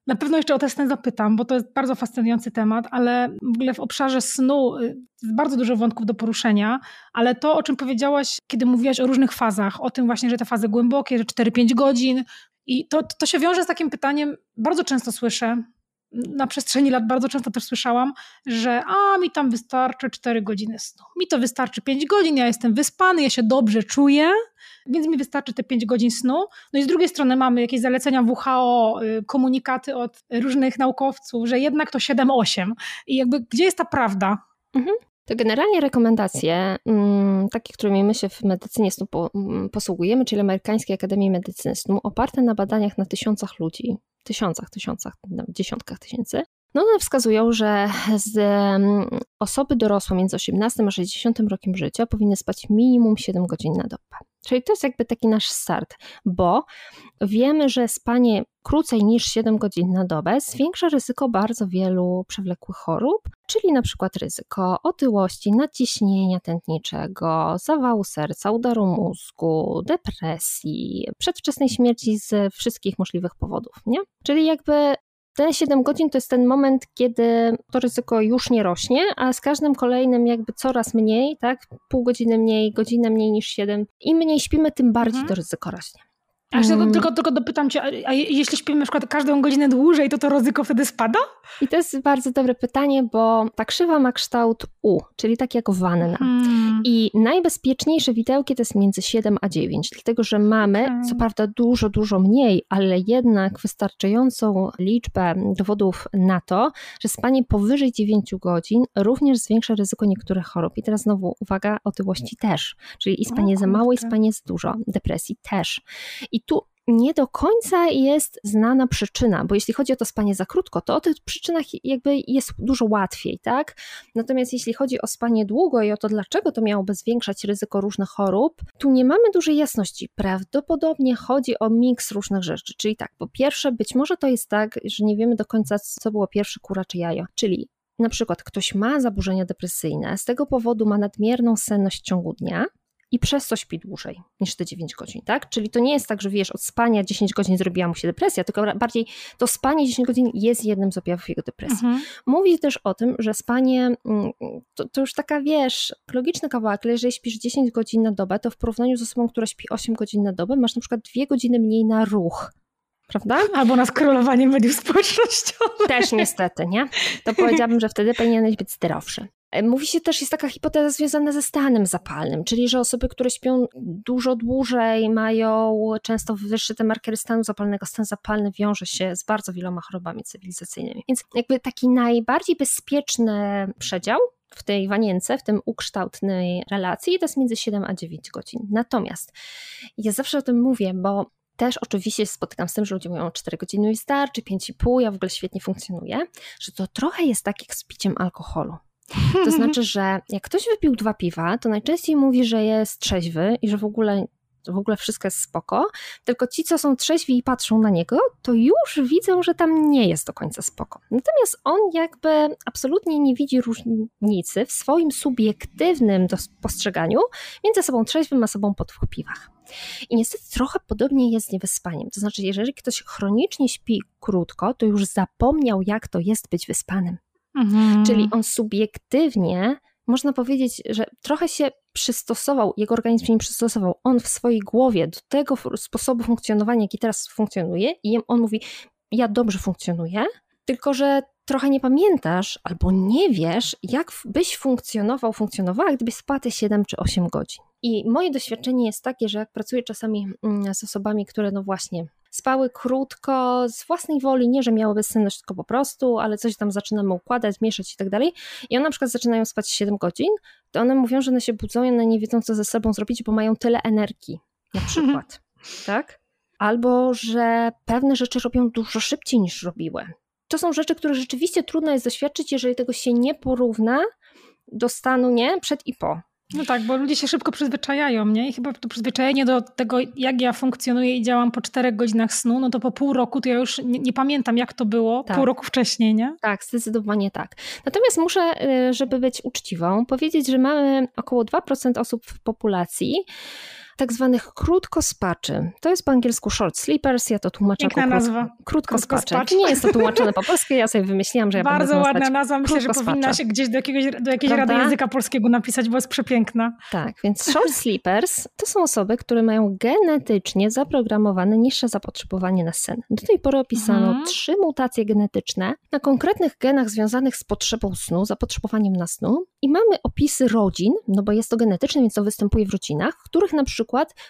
na pewno jeszcze o ten sen zapytam, bo to jest bardzo fascynujący temat, ale w ogóle w obszarze snu jest bardzo dużo wątków do poruszenia, ale to, o czym powiedziałaś, kiedy mówiłaś o różnych fazach, o tym właśnie, że te fazy głębokie, że 4-5 godzin i to się wiąże z takim pytaniem, bardzo często słyszę, na przestrzeni lat bardzo często też słyszałam, że mi tam wystarczy 4 godziny snu, mi to wystarczy 5 godzin, ja jestem wyspany, ja się dobrze czuję, więc mi wystarczy te 5 godzin snu. No i z drugiej strony mamy jakieś zalecenia WHO, komunikaty od różnych naukowców, że jednak to 7-8 i jakby gdzie jest ta prawda? Mhm. To generalnie rekomendacje, takie, którymi my się w medycynie snu posługujemy, czyli Amerykańskiej Akademii Medycyny Snu, oparte na badaniach na tysiącach ludzi, dziesiątkach tysięcy, no one wskazują, że osoby dorosłe między 18 a 60 rokiem życia powinny spać minimum 7 godzin na dobę. Czyli to jest jakby taki nasz start, bo wiemy, że spanie krócej niż 7 godzin na dobę zwiększa ryzyko bardzo wielu przewlekłych chorób, czyli na przykład ryzyko otyłości, nadciśnienia tętniczego, zawału serca, udaru mózgu, depresji, przedwczesnej śmierci ze wszystkich możliwych powodów, nie? Czyli jakby te 7 godzin to jest ten moment, kiedy to ryzyko już nie rośnie, a z każdym kolejnym jakby coraz mniej, tak? Pół godziny mniej, godzinę mniej niż 7. Im mniej śpimy, tym bardziej to ryzyko rośnie. Tylko dopytam Cię, a jeśli śpimy na przykład każdą godzinę dłużej, to ryzyko wtedy spada? I to jest bardzo dobre pytanie, bo ta krzywa ma kształt U, czyli tak jak wanna. I najbezpieczniejsze widełki to jest między 7 a 9, dlatego że mamy, co prawda dużo mniej, ale jednak wystarczającą liczbę dowodów na to, że spanie powyżej 9 godzin również zwiększa ryzyko niektórych chorób. I teraz znowu uwaga, otyłości też, czyli i spanie za mało, i spanie za dużo, depresji też. I tu nie do końca jest znana przyczyna, bo jeśli chodzi o to spanie za krótko, to o tych przyczynach jakby jest dużo łatwiej, tak? Natomiast jeśli chodzi o spanie długo i o to, dlaczego to miałoby zwiększać ryzyko różnych chorób, tu nie mamy dużej jasności. Prawdopodobnie chodzi o miks różnych rzeczy, czyli tak, po pierwsze, być może to jest tak, że nie wiemy do końca, co było pierwsze, kura czy jajo, czyli na przykład ktoś ma zaburzenia depresyjne, z tego powodu ma nadmierną senność w ciągu dnia, i przez to śpi dłużej niż te 9 godzin, tak? Czyli to nie jest tak, że wiesz, od spania 10 godzin zrobiła mu się depresja, tylko bardziej to spanie 10 godzin jest jednym z objawów jego depresji. Mówi też o tym, że spanie to już taka, wiesz, logiczny kawałek, ale jeżeli śpisz 10 godzin na dobę, to w porównaniu z osobą, która śpi 8 godzin na dobę, masz na przykład 2 godziny mniej na ruch. Prawda? Albo na skrólowanie mediów społecznościowych. Też niestety, nie? To powiedziałabym, że wtedy powinieneś być zdrowszy. Mówi się też, jest taka hipoteza związana ze stanem zapalnym, czyli że osoby, które śpią dużo dłużej, mają często wyższe te markery stanu zapalnego. Stan zapalny wiąże się z bardzo wieloma chorobami cywilizacyjnymi. Więc jakby taki najbardziej bezpieczny przedział w tej wanience, w tym ukształtnej relacji to jest między 7 a 9 godzin. Natomiast ja zawsze o tym mówię, bo też oczywiście się spotykam z tym, że ludzie mówią 4 godziny mi starczy, 5,5, ja w ogóle świetnie funkcjonuję, że to trochę jest tak jak z piciem alkoholu. To znaczy, że jak ktoś wypił 2 piwa, to najczęściej mówi, że jest trzeźwy i że w ogóle wszystko jest spoko, tylko ci, co są trzeźwi i patrzą na niego, to już widzą, że tam nie jest do końca spoko. Natomiast on jakby absolutnie nie widzi różnicy w swoim subiektywnym postrzeganiu między sobą trzeźwym a sobą po 2 piwach. I niestety trochę podobnie jest z niewyspaniem. To znaczy, jeżeli ktoś chronicznie śpi krótko, to już zapomniał, jak to jest być wyspanym. Czyli on subiektywnie, można powiedzieć, że trochę się przystosował, jego organizm się nie przystosował, on w swojej głowie do tego sposobu funkcjonowania, jaki teraz funkcjonuje i on mówi, ja dobrze funkcjonuję, tylko że trochę nie pamiętasz albo nie wiesz, jak byś funkcjonowała, gdybyś spała te 7 czy 8 godzin. I moje doświadczenie jest takie, że jak pracuję czasami z osobami, które no właśnie spały krótko, z własnej woli, nie, że miały bezsenność, tylko po prostu, ale coś tam zaczynamy układać, mieszać i tak dalej. I one na przykład zaczynają spać 7 godzin, to one mówią, że one się budzą i one nie wiedzą, co ze sobą zrobić, bo mają tyle energii na przykład, tak? Albo, że pewne rzeczy robią dużo szybciej niż robiły. To są rzeczy, które rzeczywiście trudno jest doświadczyć, jeżeli tego się nie porówna do stanu, nie? Przed i po. No tak, bo ludzie się szybko przyzwyczajają, nie? I chyba to przyzwyczajenie do tego, jak ja funkcjonuję i działam po 4 godzinach snu, no to po pół roku to ja już nie pamiętam, jak to było tak. Pół roku wcześniej, nie? Tak, zdecydowanie tak. Natomiast muszę, żeby być uczciwą, powiedzieć, że mamy około 2% osób w populacji, tak zwanych krótkospaczy. To jest po angielsku short sleepers, ja to tłumaczę jako krótkospacze. Nie jest to tłumaczone po polsku, ja sobie wymyśliłam, że ja będę bardzo ładna nazwa, myślę, że powinna się gdzieś do jakiejś rady języka polskiego napisać, bo jest przepiękna. Tak, więc short sleepers to są osoby, które mają genetycznie zaprogramowane niższe zapotrzebowanie na sen. Do tej pory opisano 3 mutacje genetyczne na konkretnych genach związanych z potrzebą snu, zapotrzebowaniem na snu i mamy opisy rodzin, no bo jest to genetyczne, więc to występuje w rodzinach, w których na przykład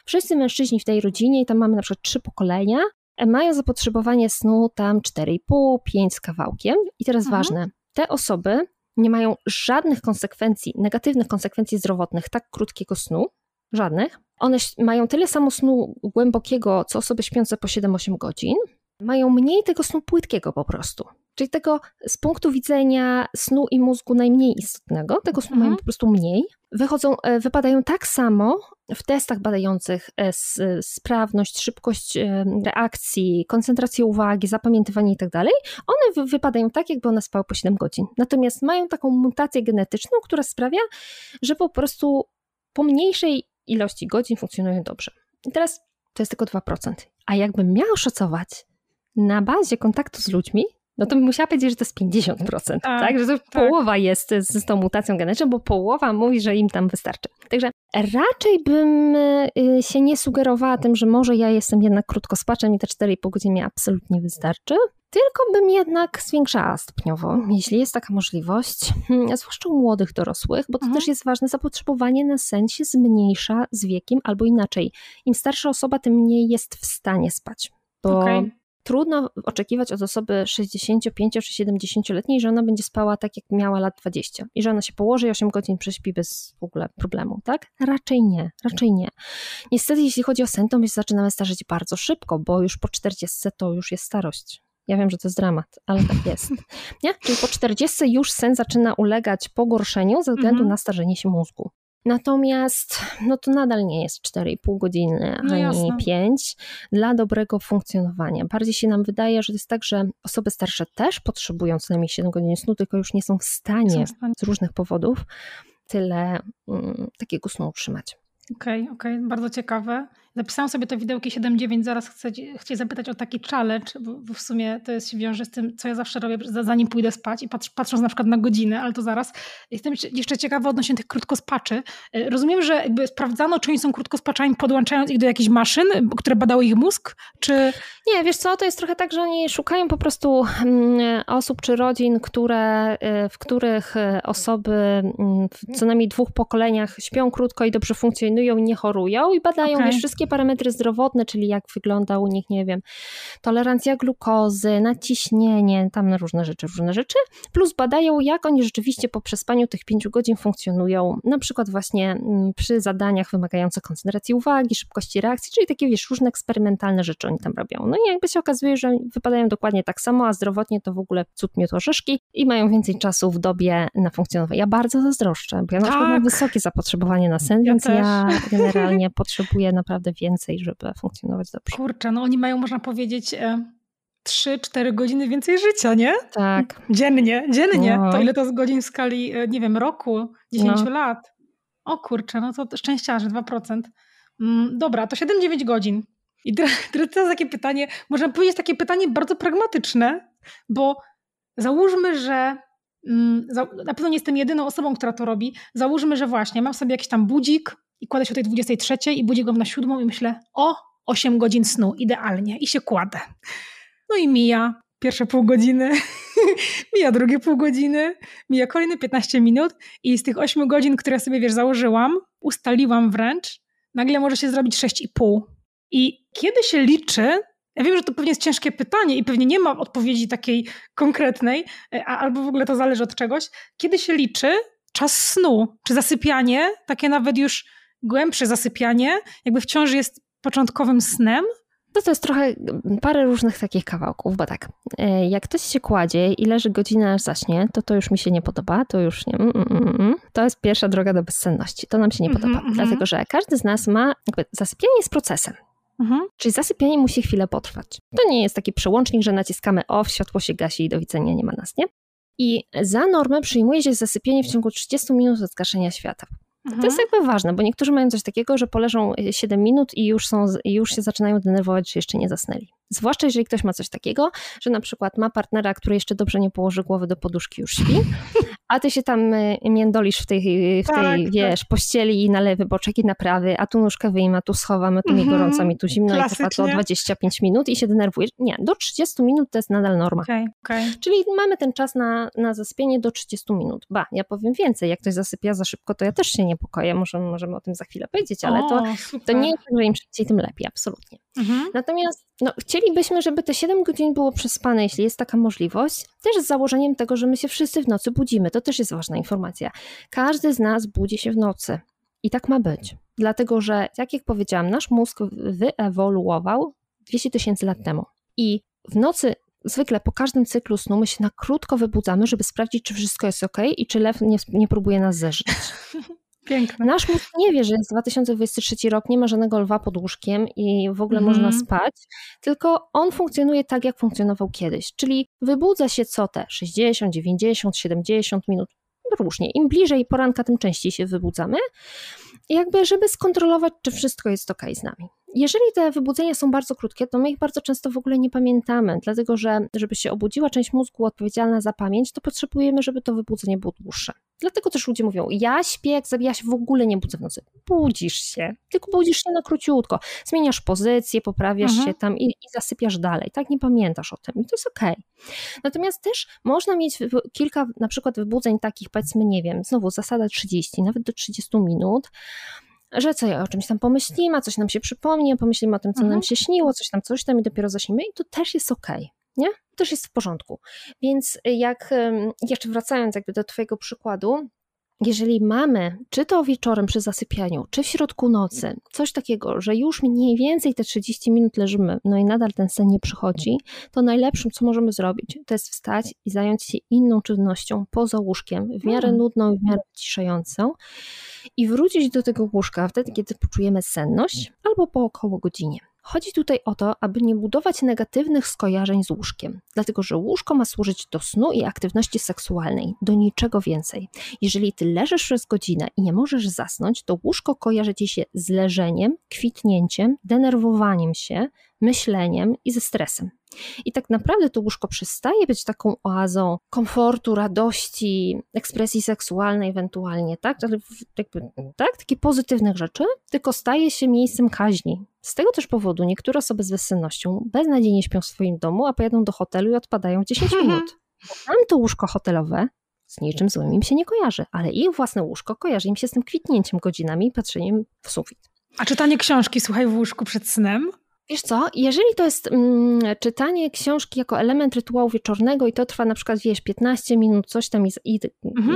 wszyscy mężczyźni w tej rodzinie, i tam mamy na przykład 3 pokolenia, mają zapotrzebowanie snu tam 4,5, 5 z kawałkiem. I teraz ważne, te osoby nie mają żadnych konsekwencji, negatywnych konsekwencji zdrowotnych tak krótkiego snu, żadnych. One mają tyle samo snu głębokiego, co osoby śpiące po 7-8 godzin. Mają mniej tego snu płytkiego po prostu. Czyli tego z punktu widzenia snu i mózgu najmniej istotnego, tego snu mają po prostu mniej. Wypadają tak samo w testach badających sprawność, szybkość reakcji, koncentrację uwagi, zapamiętywanie i tak dalej. One wypadają tak, jakby one spały po 7 godzin. Natomiast mają taką mutację genetyczną, która sprawia, że po prostu po mniejszej ilości godzin funkcjonują dobrze. I teraz to jest tylko 2%. A jakbym miała szacować na bazie kontaktu z ludźmi, no to bym musiała powiedzieć, że to jest 50%, tak? Że to tak. Połowa jest z tą mutacją genetyczną, bo połowa mówi, że im tam wystarczy. Także raczej bym się nie sugerowała tym, że może ja jestem jednak krótkospaczem i te 4,5 godziny mi absolutnie wystarczy, tylko bym jednak zwiększała stopniowo, jeśli jest taka możliwość, zwłaszcza u młodych dorosłych, bo to też jest ważne, zapotrzebowanie na sen się zmniejsza z wiekiem albo inaczej. Im starsza osoba, tym mniej jest w stanie spać, bo... Okay. Trudno oczekiwać od osoby 65 czy 70-letniej, że ona będzie spała tak, jak miała lat 20 i że ona się położy i 8 godzin prześpi bez w ogóle problemu, tak? Raczej nie. Niestety, jeśli chodzi o sen, to my się zaczynamy starzeć bardzo szybko, bo już po 40 to już jest starość. Ja wiem, że to jest dramat, ale tak jest. Nie? Czyli po 40 już sen zaczyna ulegać pogorszeniu ze względu na starzenie się mózgu. Natomiast no to nadal nie jest 4,5 godziny, ani 5 dla dobrego funkcjonowania. Bardziej się nam wydaje, że to jest tak, że osoby starsze też potrzebują co najmniej 7 godzin snu, tylko już nie są w stanie z różnych powodów tyle takiego snu utrzymać. Okej, bardzo ciekawe. Zapisałam sobie te widełki 7-9, zaraz chcę zapytać o taki challenge, bo w sumie to się wiąże z tym, co ja zawsze robię, zanim pójdę spać i patrząc na przykład na godzinę, ale to zaraz. Jestem jeszcze ciekawa odnośnie tych krótkospaczy. Rozumiem, że jakby sprawdzano, czy oni są krótkospaczami, podłączając ich do jakichś maszyn, które badały ich mózg, czy... Nie, wiesz co, to jest trochę tak, że oni szukają po prostu osób czy rodzin, w których osoby w co najmniej 2 pokoleniach śpią krótko i dobrze funkcjonują i nie chorują i badają wiesz, wszystkie parametry zdrowotne, czyli jak wygląda u nich, nie wiem, tolerancja glukozy, nadciśnienie, tam różne rzeczy, plus badają, jak oni rzeczywiście po przespaniu tych 5 godzin funkcjonują, na przykład właśnie przy zadaniach wymagających koncentracji uwagi, szybkości reakcji, czyli takie wiesz, różne eksperymentalne rzeczy oni tam robią. No i jakby się okazuje, że wypadają dokładnie tak samo, a zdrowotnie to w ogóle cud miód orzeszki i mają więcej czasu w dobie na funkcjonowanie. Ja bardzo zazdroszczę, bo ja na przykład mam wysokie zapotrzebowanie na sen, więc ja generalnie potrzebuję naprawdę więcej, żeby funkcjonować dobrze. Kurczę, no oni mają, można powiedzieć, 3-4 godziny więcej życia, nie? Tak. Dziennie. No. To ile to jest godzin w skali, nie wiem, roku, 10 lat? O kurczę, no to szczęściarze, 2%. Dobra, to 7-9 godzin. I teraz takie pytanie, można powiedzieć takie pytanie bardzo pragmatyczne, bo załóżmy, że na pewno nie jestem jedyną osobą, która to robi. Załóżmy, że właśnie mam sobie jakiś tam budzik, i kładę się o tej 23 i budzię go na 7 i myślę, 8 godzin snu, idealnie. I się kładę. No i mija pierwsze pół godziny, mija drugie pół godziny, mija kolejne 15 minut i z tych 8 godzin, które sobie, wiesz, założyłam, ustaliłam wręcz, nagle może się zrobić 6,5. I kiedy się liczy, ja wiem, że to pewnie jest ciężkie pytanie i pewnie nie ma odpowiedzi takiej konkretnej, albo w ogóle to zależy od czegoś, kiedy się liczy czas snu, czy zasypianie, takie nawet już głębsze zasypianie, jakby wciąż jest początkowym snem, to jest trochę parę różnych takich kawałków, bo tak, jak ktoś się kładzie i leży godzinę aż zaśnie, to już mi się nie podoba, to już nie. To jest pierwsza droga do bezsenności. To nam się nie podoba, dlatego że każdy z nas ma, jakby zasypianie jest procesem. Czyli zasypianie musi chwilę potrwać. To nie jest taki przełącznik, że naciskamy off, światło się gasi i do widzenia, nie ma nas, nie? I za normę przyjmuje się zasypienie w ciągu 30 minut od zgaszenia świata. To jest jakby ważne, bo niektórzy mają coś takiego, że poleżą 7 minut i już się zaczynają denerwować, że jeszcze nie zasnęli. Zwłaszcza jeżeli ktoś ma coś takiego, że na przykład ma partnera, który jeszcze dobrze nie położy głowy do poduszki, już śpi, a ty się tam międolisz w tej wiesz, pościeli i na lewy boczek i na prawy, a tu nóżkę wyjmę, tu schowam, tu mi gorąco, mi tu zimno i to 25 minut i się denerwujesz. Nie, do 30 minut to jest nadal norma. Okay. Czyli mamy ten czas na zasypienie do 30 minut. Ba, ja powiem więcej, jak ktoś zasypia za szybko, to ja też się niepokoję, możemy o tym za chwilę powiedzieć, ale to nie jest, że im szybciej, tym lepiej, absolutnie. Natomiast chcielibyśmy, żeby te 7 godzin było przespane, jeśli jest taka możliwość, też z założeniem tego, że my się wszyscy w nocy budzimy. To też jest ważna informacja. Każdy z nas budzi się w nocy i tak ma być. Dlatego, że tak jak powiedziałam, nasz mózg wyewoluował 200 tysięcy lat temu i w nocy zwykle po każdym cyklu snu my się na krótko wybudzamy, żeby sprawdzić, czy wszystko jest okej i czy lew nie próbuje nas zeżyć. Piękne. Nasz mózg nie wie, że jest 2023 rok, nie ma żadnego lwa pod łóżkiem i w ogóle można spać, tylko on funkcjonuje tak, jak funkcjonował kiedyś, czyli wybudza się co te 60, 90, 70 minut, różnie. Im bliżej poranka, tym częściej się wybudzamy, jakby żeby skontrolować, czy wszystko jest ok z nami. Jeżeli te wybudzenia są bardzo krótkie, to my ich bardzo często w ogóle nie pamiętamy, dlatego że żeby się obudziła część mózgu odpowiedzialna za pamięć, to potrzebujemy, żeby to wybudzenie było dłuższe. Dlatego też ludzie mówią, ja śpię, ja się w ogóle nie budzę w nocy. Budzisz się, tylko budzisz się na króciutko. Zmieniasz pozycję, poprawiasz się tam i zasypiasz dalej. Tak, nie pamiętasz o tym i to jest okej. Natomiast też można mieć kilka na przykład wybudzeń takich, powiedzmy, nie wiem, znowu zasada 30, nawet do 30 minut, że co, o czymś tam pomyślimy, a coś nam się przypomni, pomyślimy o tym, co nam się śniło, coś tam i dopiero zaśnimy i to też jest okej, nie? To też jest w porządku. Więc jak, jeszcze wracając jakby do twojego przykładu, jeżeli mamy, czy to wieczorem przy zasypianiu, czy w środku nocy, coś takiego, że już mniej więcej te 30 minut leżymy, no i nadal ten sen nie przychodzi, to najlepszym, co możemy zrobić, to jest wstać i zająć się inną czynnością poza łóżkiem, w miarę nudną, w miarę wyciszającą i wrócić do tego łóżka wtedy, kiedy poczujemy senność albo po około godzinie. Chodzi tutaj o to, aby nie budować negatywnych skojarzeń z łóżkiem, dlatego że łóżko ma służyć do snu i aktywności seksualnej, do niczego więcej. Jeżeli ty leżysz przez godzinę i nie możesz zasnąć, to łóżko kojarzy ci się z leżeniem, kwitnięciem, denerwowaniem się, myśleniem i ze stresem. I tak naprawdę to łóżko przestaje być taką oazą komfortu, radości, ekspresji seksualnej ewentualnie, takich pozytywnych rzeczy, tylko staje się miejscem kaźni. Z tego też powodu niektóre osoby z bezsennością beznadziejnie śpią w swoim domu, a pojadą do hotelu i odpadają w 10 minut. Tam to łóżko hotelowe z niczym złym im się nie kojarzy, ale ich własne łóżko kojarzy im się z tym kwitnięciem godzinami i patrzeniem w sufit. A czytanie książki, słuchaj, w łóżku przed snem? Wiesz co, jeżeli to jest czytanie książki jako element rytuału wieczornego i to trwa na przykład, 15 minut, coś tam i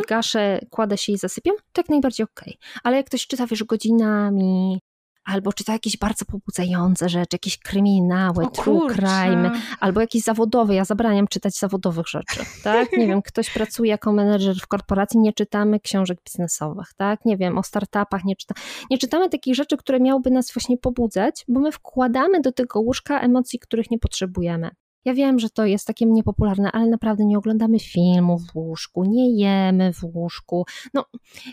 gaszę, kładę się i zasypiam, to jak najbardziej okej. Ale jak ktoś czyta, godzinami, albo czyta jakieś bardzo pobudzające rzeczy, jakieś kryminały, true crime, albo jakieś zawodowe. Ja zabraniam czytać zawodowych rzeczy, tak? Nie wiem, ktoś pracuje jako menedżer w korporacji, nie czytamy książek biznesowych, tak? Nie wiem, o startupach nie czytamy takich rzeczy, które miałyby nas właśnie pobudzać, bo my wkładamy do tego łóżka emocji, których nie potrzebujemy. Ja wiem, że to jest takie niepopularne, ale naprawdę nie oglądamy filmów w łóżku, nie jemy w łóżku. No,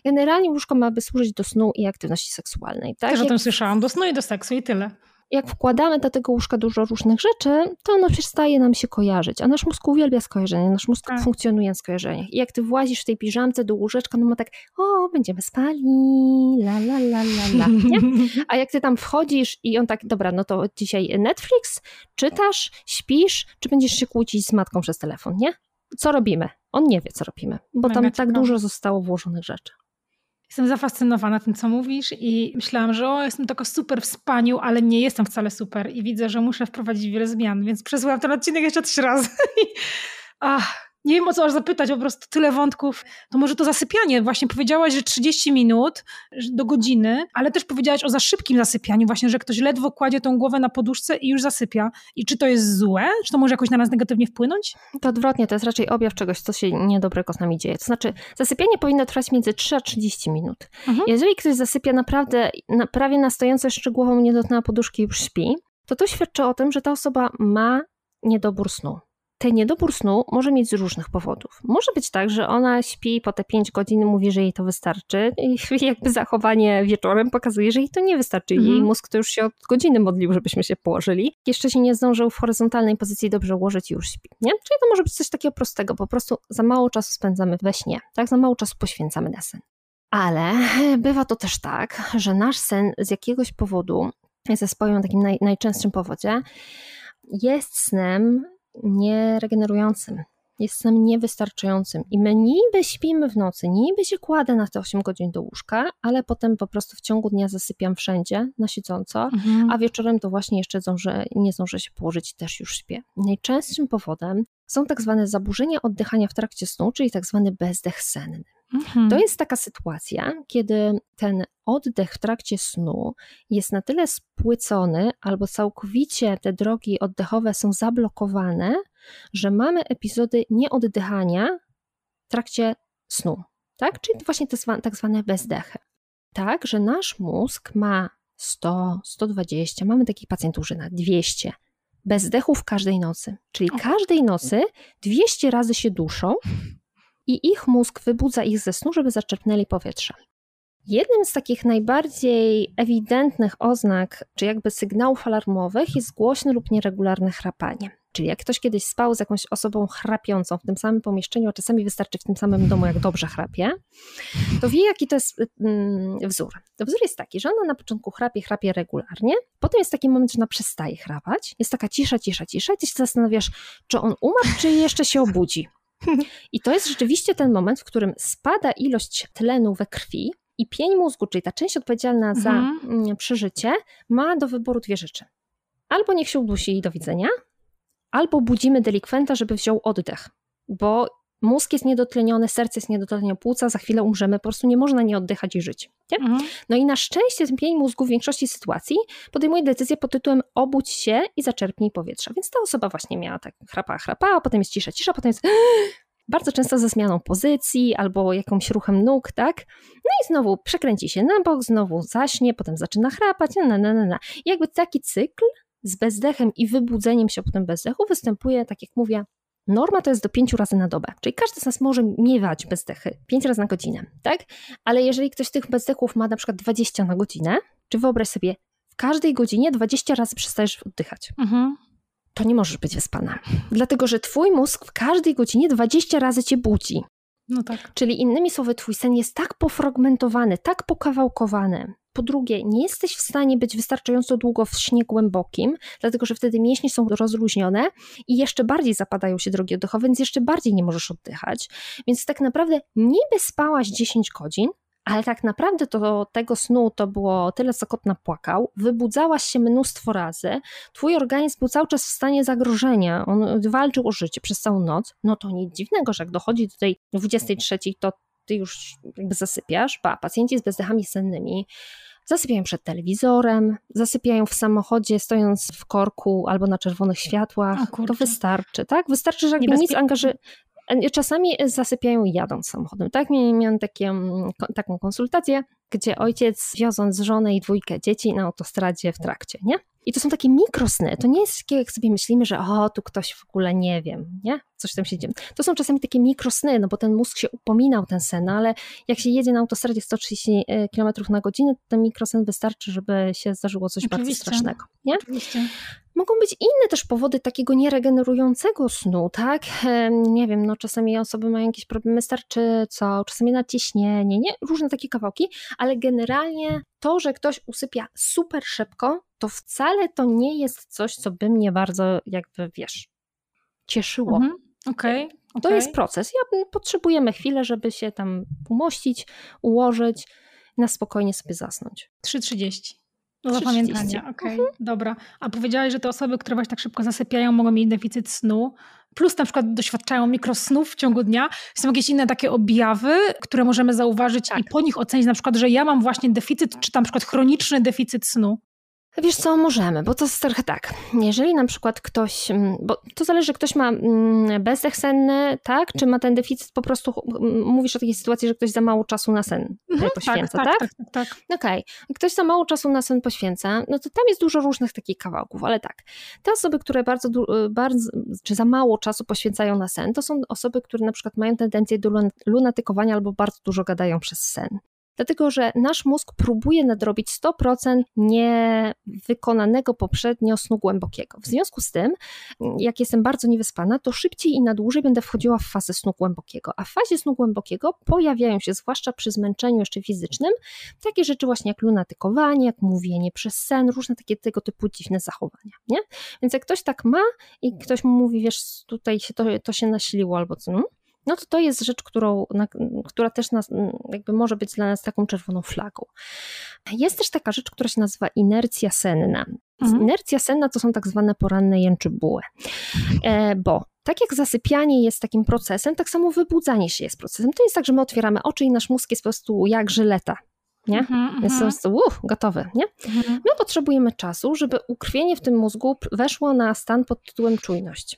generalnie łóżko ma by służyć do snu i aktywności seksualnej. Tak? Też o tym słyszałam, do snu i do seksu i tyle. Jak wkładamy do tego łóżka dużo różnych rzeczy, to ono przestaje nam się kojarzyć, a nasz mózg uwielbia skojarzenia, nasz mózg funkcjonuje na skojarzeniach. I jak ty włazisz w tej piżamce do łóżeczka, no ma tak, będziemy spali, la. Nie? A jak ty tam wchodzisz i on tak, dobra, no to dzisiaj Netflix, czytasz, śpisz, czy będziesz się kłócić z matką przez telefon, nie? Co robimy? On nie wie, co robimy, bo tam tak dużo zostało włożonych rzeczy. Jestem zafascynowana tym, co mówisz i myślałam, że jestem taka super w spaniu, ale nie jestem wcale super i widzę, że muszę wprowadzić wiele zmian, więc przesyłam ten odcinek jeszcze 3 razy. nie wiem, o co masz zapytać, po prostu tyle wątków. To może to zasypianie. Właśnie powiedziałaś, że 30 minut do godziny, ale też powiedziałaś o za szybkim zasypianiu. Właśnie, że ktoś ledwo kładzie tą głowę na poduszce i już zasypia. I czy to jest złe? Czy to może jakoś na nas negatywnie wpłynąć? To odwrotnie, to jest raczej objaw czegoś, co się niedobrego z nami dzieje. To znaczy, zasypianie powinno trwać między 3 a 30 minut. Mhm. Jeżeli ktoś zasypia naprawdę, prawie na stojąco, jeszcze głową nie dotknęła poduszki i już śpi, to świadczy o tym, że ta osoba ma niedobór snu. Ten niedobór snu może mieć z różnych powodów. Może być tak, że ona śpi po te 5 godzin, mówi, że jej to wystarczy i jakby zachowanie wieczorem pokazuje, że jej to nie wystarczy. Jej mózg to już się od godziny modlił, żebyśmy się położyli. Jeszcze się nie zdążył w horyzontalnej pozycji dobrze ułożyć i już śpi. Nie? Czyli to może być coś takiego prostego, po prostu za mało czasu spędzamy we śnie, tak? Za mało czasu poświęcamy na sen. Ale bywa to też tak, że nasz sen z jakiegoś powodu, ze swoim takim najczęstszym powodzie, jest snem nieregenerującym, jest snem niewystarczającym i my niby śpimy w nocy, niby się kładę na te 8 godzin do łóżka, ale potem po prostu w ciągu dnia zasypiam wszędzie na siedząco, a wieczorem to właśnie jeszcze nie zdążę się położyć i też już śpię. Najczęstszym powodem są tak zwane zaburzenia oddychania w trakcie snu, czyli tak zwany bezdech senny. To jest taka sytuacja, kiedy ten oddech w trakcie snu jest na tyle spłycony albo całkowicie te drogi oddechowe są zablokowane, że mamy epizody nieoddychania w trakcie snu, tak? Czyli właśnie te tak zwane bezdechy. Tak, że nasz mózg ma 100, 120, mamy takich pacjentów, że na 200 bezdechów każdej nocy. Czyli każdej nocy 200 razy się duszą, i ich mózg wybudza ich ze snu, żeby zaczerpnęli powietrze. Jednym z takich najbardziej ewidentnych oznak, czy jakby sygnałów alarmowych jest głośne lub nieregularne chrapanie. Czyli jak ktoś kiedyś spał z jakąś osobą chrapiącą w tym samym pomieszczeniu, a czasami wystarczy w tym samym domu, jak dobrze chrapie, to wie, jaki to jest wzór. To wzór jest taki, że ona na początku chrapie regularnie, potem jest taki moment, że ona przestaje chrapać, jest taka cisza i ty się zastanawiasz, czy on umarł, czy jeszcze się obudzi. I to jest rzeczywiście ten moment, w którym spada ilość tlenu we krwi i pień mózgu, czyli ta część odpowiedzialna za przeżycie, ma do wyboru dwie rzeczy. Albo niech się udusi i do widzenia, albo budzimy delikwenta, żeby wziął oddech, bo mózg jest niedotleniony, serce jest niedotlenione, płuca, za chwilę umrzemy, po prostu nie można nie oddychać i żyć. Nie? No i na szczęście ten pień mózgu w większości sytuacji podejmuje decyzję pod tytułem obudź się i zaczerpnij powietrza. Więc ta osoba właśnie miała tak chrapała, potem jest cisza, potem jest bardzo często ze zmianą pozycji albo jakimś ruchem nóg, tak? No i znowu przekręci się na bok, znowu zaśnie, potem zaczyna chrapać, I jakby taki cykl z bezdechem i wybudzeniem się potem bezdechu występuje, tak jak mówię, norma to jest do 5 razy na dobę, czyli każdy z nas może miewać bezdechy 5 razy na godzinę, tak? Ale jeżeli ktoś z tych bezdechów ma na przykład 20 na godzinę, czy wyobraź sobie, w każdej godzinie 20 razy przestajesz oddychać, to nie możesz być wyspana. Dlatego, że twój mózg w każdej godzinie 20 razy cię budzi. No tak. Czyli innymi słowy, twój sen jest tak pofragmentowany, tak pokawałkowany. Po drugie, nie jesteś w stanie być wystarczająco długo w śnie głębokim, dlatego że wtedy mięśnie są rozluźnione i jeszcze bardziej zapadają się drogi oddechowe, więc jeszcze bardziej nie możesz oddychać. Więc tak naprawdę niby spałaś 10 godzin, ale tak naprawdę to tego snu to było tyle, co kot napłakał, wybudzałaś się mnóstwo razy, twój organizm był cały czas w stanie zagrożenia, on walczył o życie przez całą noc, no to nic dziwnego, że jak dochodzi do tej 23, to ty już jakby zasypiasz, pacjenci z bezdechami sennymi zasypiają przed telewizorem, zasypiają w samochodzie, stojąc w korku albo na czerwonych światłach, to wystarczy, tak? Wystarczy, że jakby nic Czasami zasypiają jadąc samochodem. Tak, miałam taką konsultację, gdzie ojciec wioząc żonę i 2 dzieci na autostradzie w trakcie, nie? I to są takie mikrosny, to nie jest takie, jak sobie myślimy, że tu ktoś w ogóle nie wiem, nie? Coś tam się dzieje. To są czasami takie mikrosny, no bo ten mózg się upominał ten sen, ale jak się jedzie na autostradzie 130 km na godzinę, to ten mikrosen wystarczy, żeby się zdarzyło coś bardzo strasznego, nie? Oczywiście. Mogą być inne też powody takiego nieregenerującego snu, tak? Nie wiem, czasami osoby mają jakieś problemy z tarczycą, czasami nadciśnienie, nie? Różne takie kawałki, ale generalnie to, że ktoś usypia super szybko, to wcale to nie jest coś, co by mnie bardzo jakby, cieszyło. To jest proces. Potrzebujemy chwilę, żeby się tam umościć, ułożyć, na spokojnie sobie zasnąć. 3:30. Do zapamiętania, okej, dobra. A powiedziałaś, że te osoby, które właśnie tak szybko zasypiają, mogą mieć deficyt snu, plus na przykład doświadczają mikrosnów w ciągu dnia. Są jakieś inne takie objawy, które możemy zauważyć i po nich ocenić na przykład, że ja mam właśnie deficyt, czy tam na przykład chroniczny deficyt snu? Wiesz co, możemy, bo to jest trochę tak, jeżeli na przykład ktoś, bo to zależy, ktoś ma bezdech senny, tak, czy ma ten deficyt, po prostu mówisz o takiej sytuacji, że ktoś za mało czasu na sen poświęca, tak? Okej, ktoś za mało czasu na sen poświęca, no to tam jest dużo różnych takich kawałków, ale tak, te osoby, które bardzo czy za mało czasu poświęcają na sen, to są osoby, które na przykład mają tendencję do lunatykowania albo bardzo dużo gadają przez sen. Dlatego, że nasz mózg próbuje nadrobić 100% niewykonanego poprzednio snu głębokiego. W związku z tym, jak jestem bardzo niewyspana, to szybciej i na dłużej będę wchodziła w fazę snu głębokiego. A w fazie snu głębokiego pojawiają się, zwłaszcza przy zmęczeniu jeszcze fizycznym, takie rzeczy właśnie jak lunatykowanie, jak mówienie przez sen, różne takie tego typu dziwne zachowania, nie? Więc jak ktoś tak ma i ktoś mu mówi, wiesz, tutaj się to się nasiliło albo co, no to jest rzecz, która też nas, jakby może być dla nas taką czerwoną flagą. Jest też taka rzecz, która się nazywa inercja senna. Inercja senna to są tak zwane poranne jęczybuły, bo tak jak zasypianie jest takim procesem, tak samo wybudzanie się jest procesem. To jest tak, że my otwieramy oczy i nasz mózg jest po prostu jak żyleta. Nie? Jest po prostu gotowy. Nie? My potrzebujemy czasu, żeby ukrwienie w tym mózgu weszło na stan pod tytułem czujność.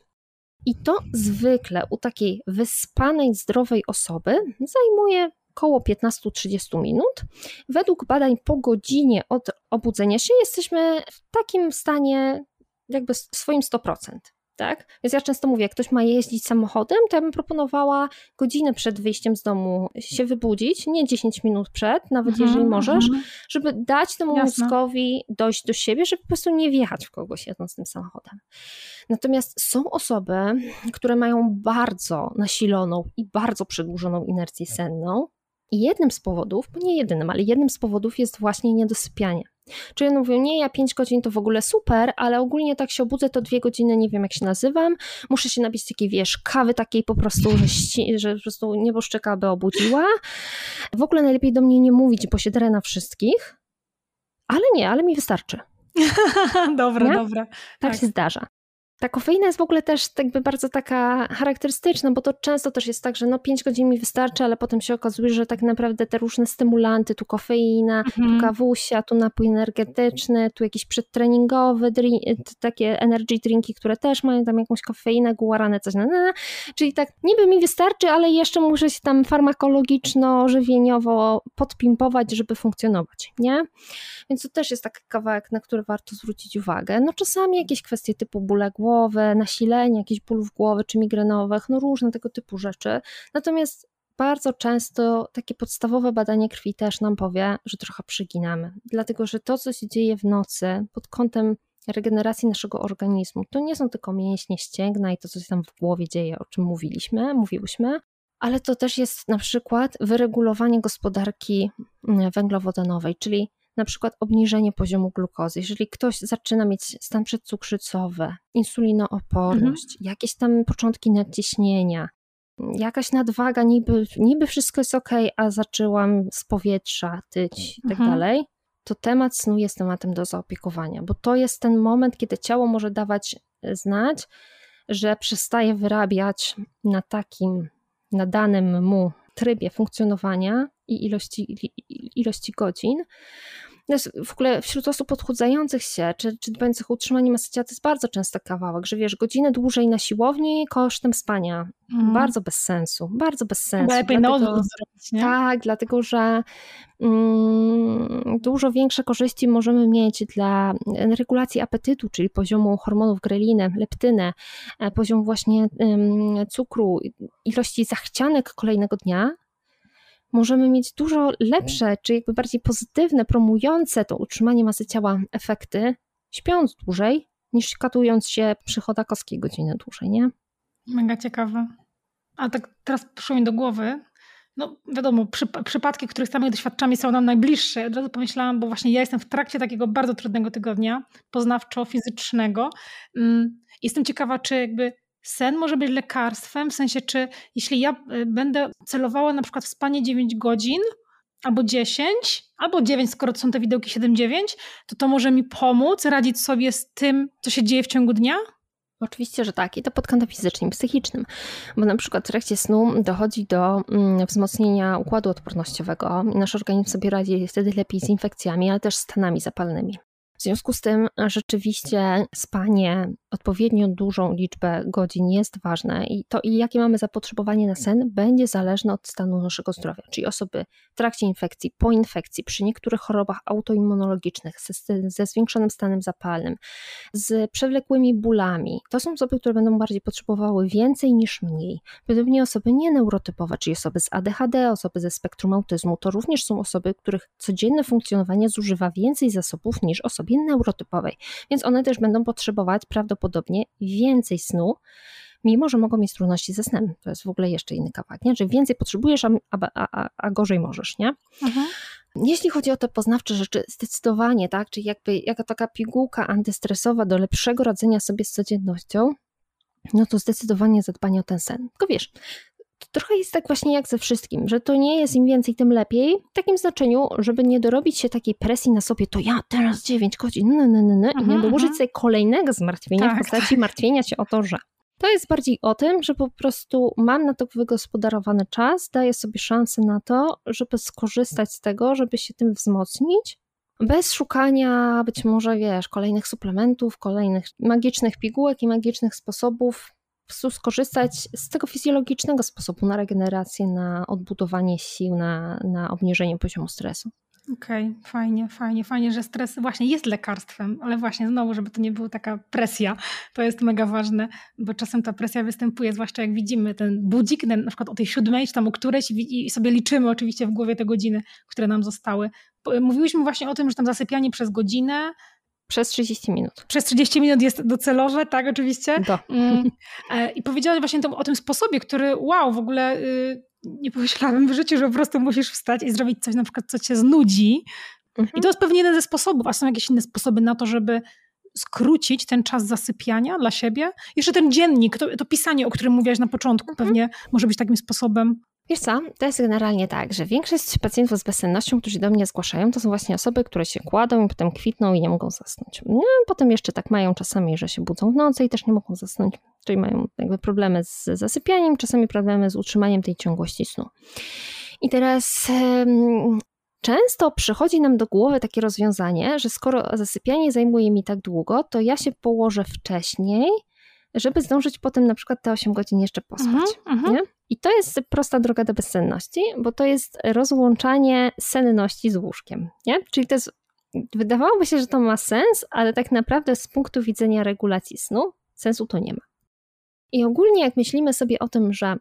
I to zwykle u takiej wyspanej, zdrowej osoby zajmuje około 15-30 minut. Według badań po godzinie od obudzenia się jesteśmy w takim stanie jakby swoim 100%. Tak? Więc ja często mówię, jak ktoś ma jeździć samochodem, to ja bym proponowała godzinę przed wyjściem z domu się wybudzić, nie 10 minut przed, nawet jeżeli możesz, żeby dać temu mózgowi dojść do siebie, żeby po prostu nie wjechać w kogoś jadąc tym samochodem. Natomiast są osoby, które mają bardzo nasiloną i bardzo przedłużoną inercję senną i jednym z powodów, bo nie jedynym, ale jednym z powodów jest właśnie niedosypianie. Czyli one mówią, nie, ja 5 godzin to w ogóle super, ale ogólnie tak się obudzę, to 2 godziny, nie wiem jak się nazywam, muszę się napić takiej, wiesz, kawy takiej po prostu, że po prostu nieboszczyka by obudziła. W ogóle najlepiej do mnie nie mówić, bo się drę na wszystkich, ale mi wystarczy. dobra. Tak się zdarza. Ta kofeina jest w ogóle też jakby bardzo taka charakterystyczna, bo to często też jest tak, że no 5 godzin mi wystarczy, ale potem się okazuje, że tak naprawdę te różne stymulanty, tu kofeina, tu kawusia, tu napój energetyczny, tu jakiś przedtreningowy, takie energy drinki, które też mają tam jakąś kofeinę, guaranę, coś, czyli tak niby mi wystarczy, ale jeszcze muszę się tam farmakologiczno-żywieniowo podpimpować, żeby funkcjonować, nie? Więc to też jest taki kawałek, na który warto zwrócić uwagę. No czasami jakieś kwestie typu bóle głowy, nasilenie jakichś bólów głowy czy migrenowych, no różne tego typu rzeczy. Natomiast bardzo często takie podstawowe badanie krwi też nam powie, że trochę przyginamy. Dlatego, że to, co się dzieje w nocy pod kątem regeneracji naszego organizmu, to nie są tylko mięśnie, ścięgna i to, co się tam w głowie dzieje, o czym mówiłyśmy, ale to też jest na przykład wyregulowanie gospodarki węglowodanowej, czyli na przykład obniżenie poziomu glukozy. Jeżeli ktoś zaczyna mieć stan przedcukrzycowy, insulinooporność, jakieś tam początki nadciśnienia, jakaś nadwaga, niby wszystko jest okej, a zaczęłam z powietrza tyć i tak dalej, to temat snu jest tematem do zaopiekowania, bo to jest ten moment, kiedy ciało może dawać znać, że przestaje wyrabiać na danym mu trybie funkcjonowania i ilości godzin. W ogóle wśród osób odchudzających się, czy dbających o utrzymanie masy ciała, to jest bardzo często kawałek, że wiesz, godzinę dłużej na siłowni kosztem spania. Bardzo bez sensu, Lepiej na odwrót zrobić, nie? Tak, dlatego, że dużo większe korzyści możemy mieć dla regulacji apetytu, czyli poziomu hormonów greliny, leptyny, poziomu właśnie cukru, ilości zachcianek kolejnego dnia, możemy mieć dużo lepsze, czy jakby bardziej pozytywne, promujące to utrzymanie masy ciała efekty, śpiąc dłużej, niż katując się przy chodakowskiej godzinę dłużej, nie? Mega ciekawe. A tak teraz przyszło mi do głowy, no wiadomo, przypadki, których sami doświadczamy, są nam najbliższe. Od razu pomyślałam, bo właśnie ja jestem w trakcie takiego bardzo trudnego tygodnia poznawczo-fizycznego. Jestem ciekawa, czy jakby sen może być lekarstwem, w sensie, czy jeśli ja będę celowała na przykład w spanie 9 godzin, albo 10, albo 9, skoro to są te widełki 7-9, to może mi pomóc radzić sobie z tym, co się dzieje w ciągu dnia? Oczywiście, że tak. I to pod kątem fizycznym, psychicznym. Bo na przykład w trakcie snu dochodzi do wzmocnienia układu odpornościowego. Nasz organizm sobie radzi wtedy lepiej z infekcjami, ale też stanami zapalnymi. W związku z tym rzeczywiście spanie odpowiednio dużą liczbę godzin jest ważne i to, jakie mamy zapotrzebowanie na sen, będzie zależne od stanu naszego zdrowia. Czyli osoby w trakcie infekcji, po infekcji, przy niektórych chorobach autoimmunologicznych, ze zwiększonym stanem zapalnym, z przewlekłymi bólami. To są osoby, które będą bardziej potrzebowały więcej niż mniej. Podobnie osoby nieneurotypowe, czyli osoby z ADHD, osoby ze spektrum autyzmu, to również są osoby, których codzienne funkcjonowanie zużywa więcej zasobów niż osoby neurotypowej, więc one też będą potrzebować prawdopodobnie więcej snu, mimo że mogą mieć trudności ze snem. To jest w ogóle jeszcze inny kawałek, nie? Że więcej potrzebujesz, a gorzej możesz, nie? Mhm. Jeśli chodzi o te poznawcze rzeczy, zdecydowanie, tak? Czyli jakby jaka taka pigułka antystresowa do lepszego radzenia sobie z codziennością, no to zdecydowanie zadbanie o ten sen. Tylko wiesz, to trochę jest tak właśnie jak ze wszystkim, że to nie jest im więcej, tym lepiej. W takim znaczeniu, żeby nie dorobić się takiej presji na sobie, to ja teraz 9 godzin i nie dołożyć sobie kolejnego zmartwienia w postaci martwienia się o to, że. To jest bardziej o tym, że po prostu mam na to wygospodarowany czas, daję sobie szansę na to, żeby skorzystać z tego, żeby się tym wzmocnić, bez szukania być może, wiesz, kolejnych suplementów, kolejnych magicznych pigułek i magicznych sposobów. Po prostu skorzystać z tego fizjologicznego sposobu na regenerację, na odbudowanie sił, na obniżenie poziomu stresu. Okej, fajnie, że stres właśnie jest lekarstwem, ale właśnie znowu, żeby to nie była taka presja, to jest mega ważne, bo czasem ta presja występuje, zwłaszcza jak widzimy ten budzik, na przykład o tej 7 czy tam o którejś i sobie liczymy oczywiście w głowie te godziny, które nam zostały. Mówiłyśmy właśnie o tym, że tam zasypianie przez godzinę, przez 30 minut. Przez 30 minut jest docelowe, tak oczywiście. I powiedziałaś właśnie o tym sposobie, który wow, w ogóle nie pomyślałabym w życiu, że po prostu musisz wstać i zrobić coś na przykład, co cię znudzi. I to jest pewnie jeden ze sposobów, a są jakieś inne sposoby na to, żeby skrócić ten czas zasypiania dla siebie. Jeszcze ten dziennik, to pisanie, o którym mówiłaś na początku, pewnie może być takim sposobem. Wiesz co, to jest generalnie tak, że większość pacjentów z bezsennością, którzy do mnie zgłaszają, to są właśnie osoby, które się kładą i potem kwitną i nie mogą zasnąć. No, potem jeszcze tak mają czasami, że się budzą w nocy i też nie mogą zasnąć, czyli mają jakby problemy z zasypianiem, czasami problemy z utrzymaniem tej ciągłości snu. I teraz często przychodzi nam do głowy takie rozwiązanie, że skoro zasypianie zajmuje mi tak długo, to ja się położę wcześniej, żeby zdążyć potem na przykład te 8 godzin jeszcze pospać. Nie? I to jest prosta droga do bezsenności, bo to jest rozłączanie senności z łóżkiem. Nie? Czyli to jest, wydawałoby się, że to ma sens, ale tak naprawdę z punktu widzenia regulacji snu sensu to nie ma. I ogólnie jak myślimy sobie o tym, że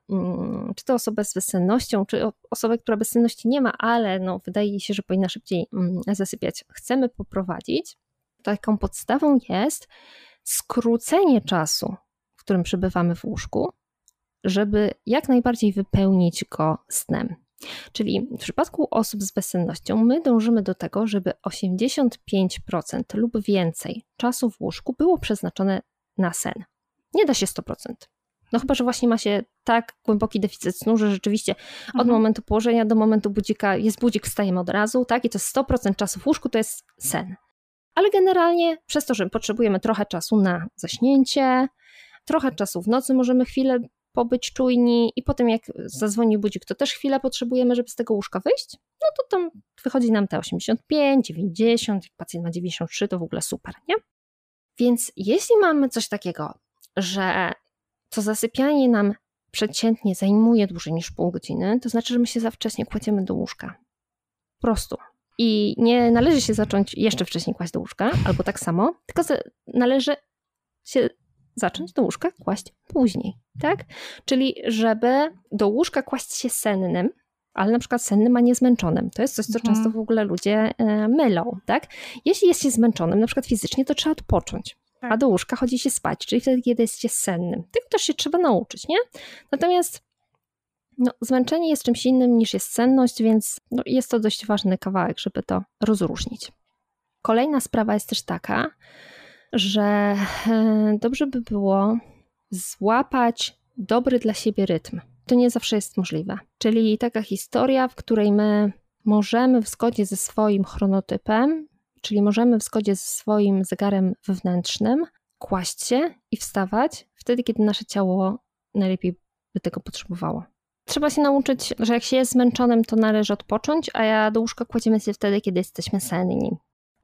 czy to osoba z bezsennością, czy osoba, która bezsenności nie ma, ale no, wydaje jej się, że powinna szybciej zasypiać, chcemy poprowadzić, taką podstawą jest skrócenie czasu, w którym przebywamy w łóżku, żeby jak najbardziej wypełnić go snem. Czyli w przypadku osób z bezsennością my dążymy do tego, żeby 85% lub więcej czasu w łóżku było przeznaczone na sen. Nie da się 100%. No chyba, że właśnie ma się tak głęboki deficyt snu, że rzeczywiście od momentu położenia do momentu budzika jest budzik, wstajemy od razu, tak? I to jest 100% czasu w łóżku, to jest sen. Ale generalnie przez to, że potrzebujemy trochę czasu na zaśnięcie, trochę czasu w nocy możemy chwilę pobyć czujni i potem jak zadzwoni budzik, to też chwilę potrzebujemy, żeby z tego łóżka wyjść, no to tam wychodzi nam te 85, 90, jak pacjent ma 93, to w ogóle super, nie? Więc jeśli mamy coś takiego, że to zasypianie nam przeciętnie zajmuje dłużej niż pół godziny, to znaczy, że my się za wcześnie kładziemy do łóżka. Po prostu. I nie należy się zacząć jeszcze wcześniej kłaść do łóżka, albo tak samo, tylko należy się zacząć do łóżka kłaść później, tak? Czyli żeby do łóżka kłaść się sennym, ale na przykład sennym, a nie zmęczonym. To jest coś, co często w ogóle ludzie mylą, tak? Jeśli jest się zmęczonym, na przykład fizycznie, to trzeba odpocząć, a do łóżka chodzi się spać, czyli wtedy, kiedy jest się sennym. Tego też się trzeba nauczyć, nie? Natomiast no, zmęczenie jest czymś innym niż jest senność, więc no, jest to dość ważny kawałek, żeby to rozróżnić. Kolejna sprawa jest też taka, że dobrze by było złapać dobry dla siebie rytm. To nie zawsze jest możliwe. Czyli taka historia, w której my możemy w zgodzie ze swoim chronotypem, czyli możemy w zgodzie ze swoim zegarem wewnętrznym kłaść się i wstawać wtedy, kiedy nasze ciało najlepiej by tego potrzebowało. Trzeba się nauczyć, że jak się jest zmęczonym, to należy odpocząć, a do łóżka kładziemy się wtedy, kiedy jesteśmy senni.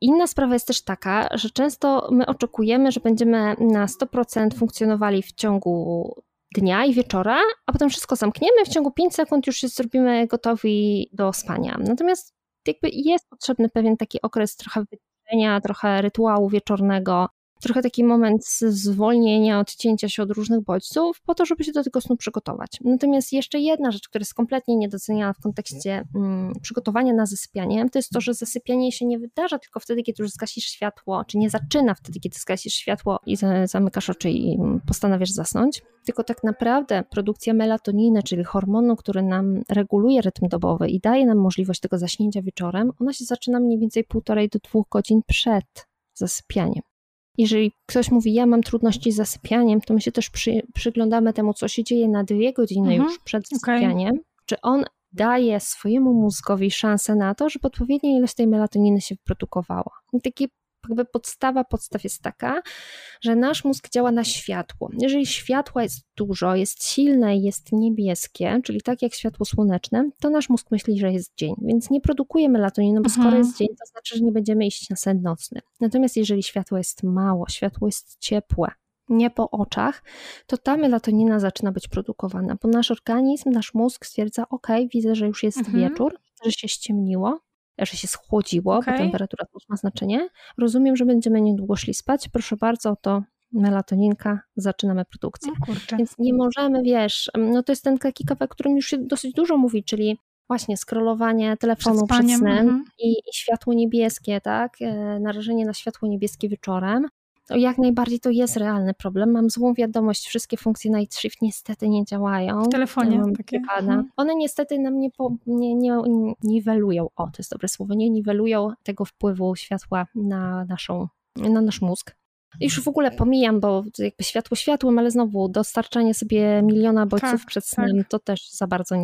Inna sprawa jest też taka, że często my oczekujemy, że będziemy na 100% funkcjonowali w ciągu dnia i wieczora, a potem wszystko zamkniemy, w ciągu 5 sekund już się zrobimy gotowi do spania. Natomiast jakby jest potrzebny pewien taki okres trochę wyciszenia, trochę rytuału wieczornego, trochę taki moment zwolnienia, odcięcia się od różnych bodźców po to, żeby się do tego snu przygotować. Natomiast jeszcze jedna rzecz, która jest kompletnie niedoceniana w kontekście przygotowania na zasypianie, to jest to, że zasypianie się nie wydarza tylko wtedy, kiedy już zgasisz światło, czy nie zaczyna wtedy, kiedy zgasisz światło i zamykasz oczy i postanawiasz zasnąć, tylko tak naprawdę produkcja melatoniny, czyli hormonu, który nam reguluje rytm dobowy i daje nam możliwość tego zaśnięcia wieczorem, ona się zaczyna mniej więcej 1,5 do 2 godzin przed zasypianiem. Jeżeli ktoś mówi, ja mam trudności z zasypianiem, to my się też przyglądamy temu, co się dzieje na 2 godziny już przed zasypianiem. Czy on daje swojemu mózgowi szansę na to, żeby odpowiednia ilość tej melatoniny się wyprodukowała. I taki jakby podstaw jest taka, że nasz mózg działa na światło. Jeżeli światła jest dużo, jest silne, jest niebieskie, czyli tak jak światło słoneczne, to nasz mózg myśli, że jest dzień, więc nie produkuje melatoniny, bo skoro jest dzień, to znaczy, że nie będziemy iść na sen nocny. Natomiast jeżeli światło jest mało, światło jest ciepłe, nie po oczach, to ta melatonina zaczyna być produkowana, bo nasz organizm, nasz mózg stwierdza, okej, widzę, że już jest wieczór, że się ściemniło, że się schłodziło, bo temperatura też ma znaczenie. Rozumiem, że będziemy niedługo szli spać. Proszę bardzo, oto melatoninka, zaczynamy produkcję. Więc nie możemy, to jest ten taki kawałek, o którym już się dosyć dużo mówi, czyli właśnie scrollowanie telefonu przed snem i światło niebieskie, tak? Narażenie na światło niebieskie wieczorem. Jak najbardziej to jest realny problem. Mam złą wiadomość, wszystkie funkcje night shift niestety nie działają. W telefonie takie. One niestety nam nie niwelują, to jest dobre słowo, nie niwelują tego wpływu światła na nasz mózg. Już w ogóle pomijam, bo jakby światło światłem, ale znowu dostarczanie sobie miliona bodźców przed snem to też za bardzo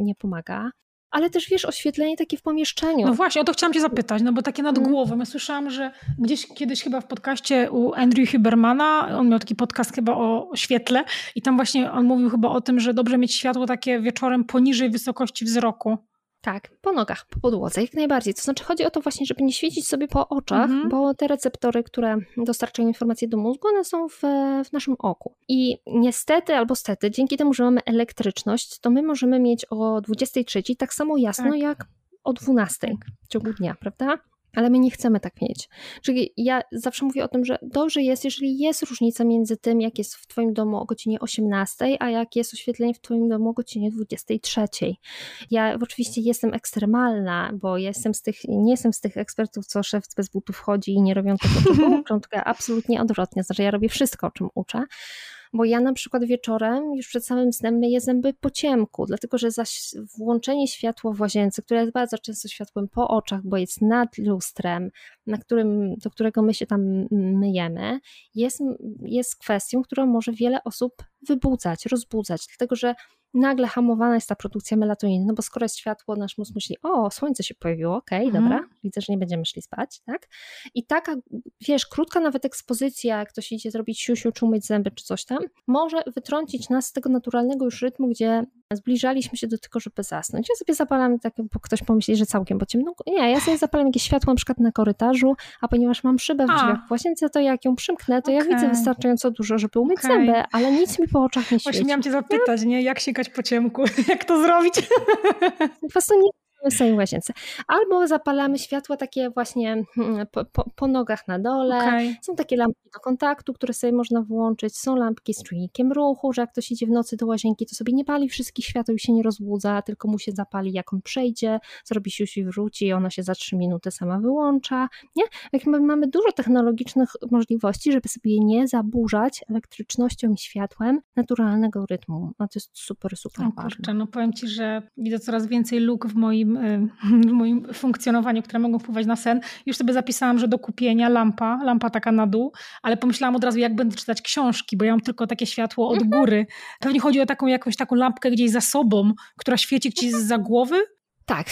nie pomaga. Ale też oświetlenie takie w pomieszczeniu. No właśnie, o to chciałam cię zapytać, bo takie nad głową. Ja słyszałam, że gdzieś kiedyś chyba w podcaście u Andrew Hubermana, on miał taki podcast chyba o świetle i tam właśnie on mówił chyba o tym, że dobrze mieć światło takie wieczorem poniżej wysokości wzroku. Tak, po nogach, po podłodze, jak najbardziej. To znaczy chodzi o to właśnie, żeby nie świecić sobie po oczach, bo te receptory, które dostarczają informacje do mózgu, one są w naszym oku. I niestety albo stety, dzięki temu, że mamy elektryczność, to my możemy mieć o 23 tak samo jasno jak o 12 w ciągu dnia, prawda? Ale my nie chcemy tak mieć. Czyli ja zawsze mówię o tym, że dobrze jest, jeżeli jest różnica między tym, jak jest w twoim domu o godzinie 18, a jak jest oświetlenie w twoim domu o godzinie 23. Ja oczywiście jestem ekstremalna, bo nie jestem z tych ekspertów, co szef bez butów chodzi i nie robią tego, czego uczą, tylko absolutnie odwrotnie. Znaczy ja robię wszystko, o czym uczę. Bo ja na przykład wieczorem, już przed samym snem myję zęby po ciemku, dlatego że włączenie światła w łazience, które jest bardzo często światłem po oczach, bo jest nad lustrem, do którego my się tam myjemy, jest kwestią, która może wiele osób wybudzać, rozbudzać, dlatego że nagle hamowana jest ta produkcja melatoniny, bo skoro jest światło, nasz mózg myśli, słońce się pojawiło, dobra, widzę, że nie będziemy szli spać, tak? I taka, krótka nawet ekspozycja, jak ktoś idzie zrobić siusiu, czy umyć zęby, czy coś tam, może wytrącić nas z tego naturalnego już rytmu, gdzie zbliżaliśmy się do tego, żeby zasnąć. Ja sobie zapalam, tak, bo ktoś pomyśli, że całkiem po ciemno. Nie, ja sobie zapalam jakieś światło na przykład na korytarzu, a ponieważ mam szybę w drzwiach w łazience, to jak ją przymknę, to ja widzę wystarczająco dużo, żeby umyć zęby, ale nic mi po oczach nie świeci. Właśnie miałam cię zapytać, nie? Jak sięgać po ciemku? Jak to zrobić? Po prostu nie w swojej łazience. Albo zapalamy światła takie właśnie po nogach na dole. Są takie lampki do kontaktu, które sobie można włączyć. Są lampki z czujnikiem ruchu, że jak ktoś idzie w nocy do łazienki, to sobie nie pali wszystkich świateł i się nie rozbudza, tylko mu się zapali, jak on przejdzie, zrobi siusiu i wróci i ona się za 3 minuty sama wyłącza. Nie? Jak mamy dużo technologicznych możliwości, żeby sobie nie zaburzać elektrycznością i światłem naturalnego rytmu. No to jest super, super ważne. Powiem ci, że widzę coraz więcej luk w moim funkcjonowaniu, które mogą wpływać na sen. Już sobie zapisałam, że do kupienia lampa taka na dół, ale pomyślałam od razu, jak będę czytać książki, bo ja mam tylko takie światło od góry. Pewnie chodzi o taką lampkę gdzieś za sobą, która świeci gdzieś zza głowy. Tak,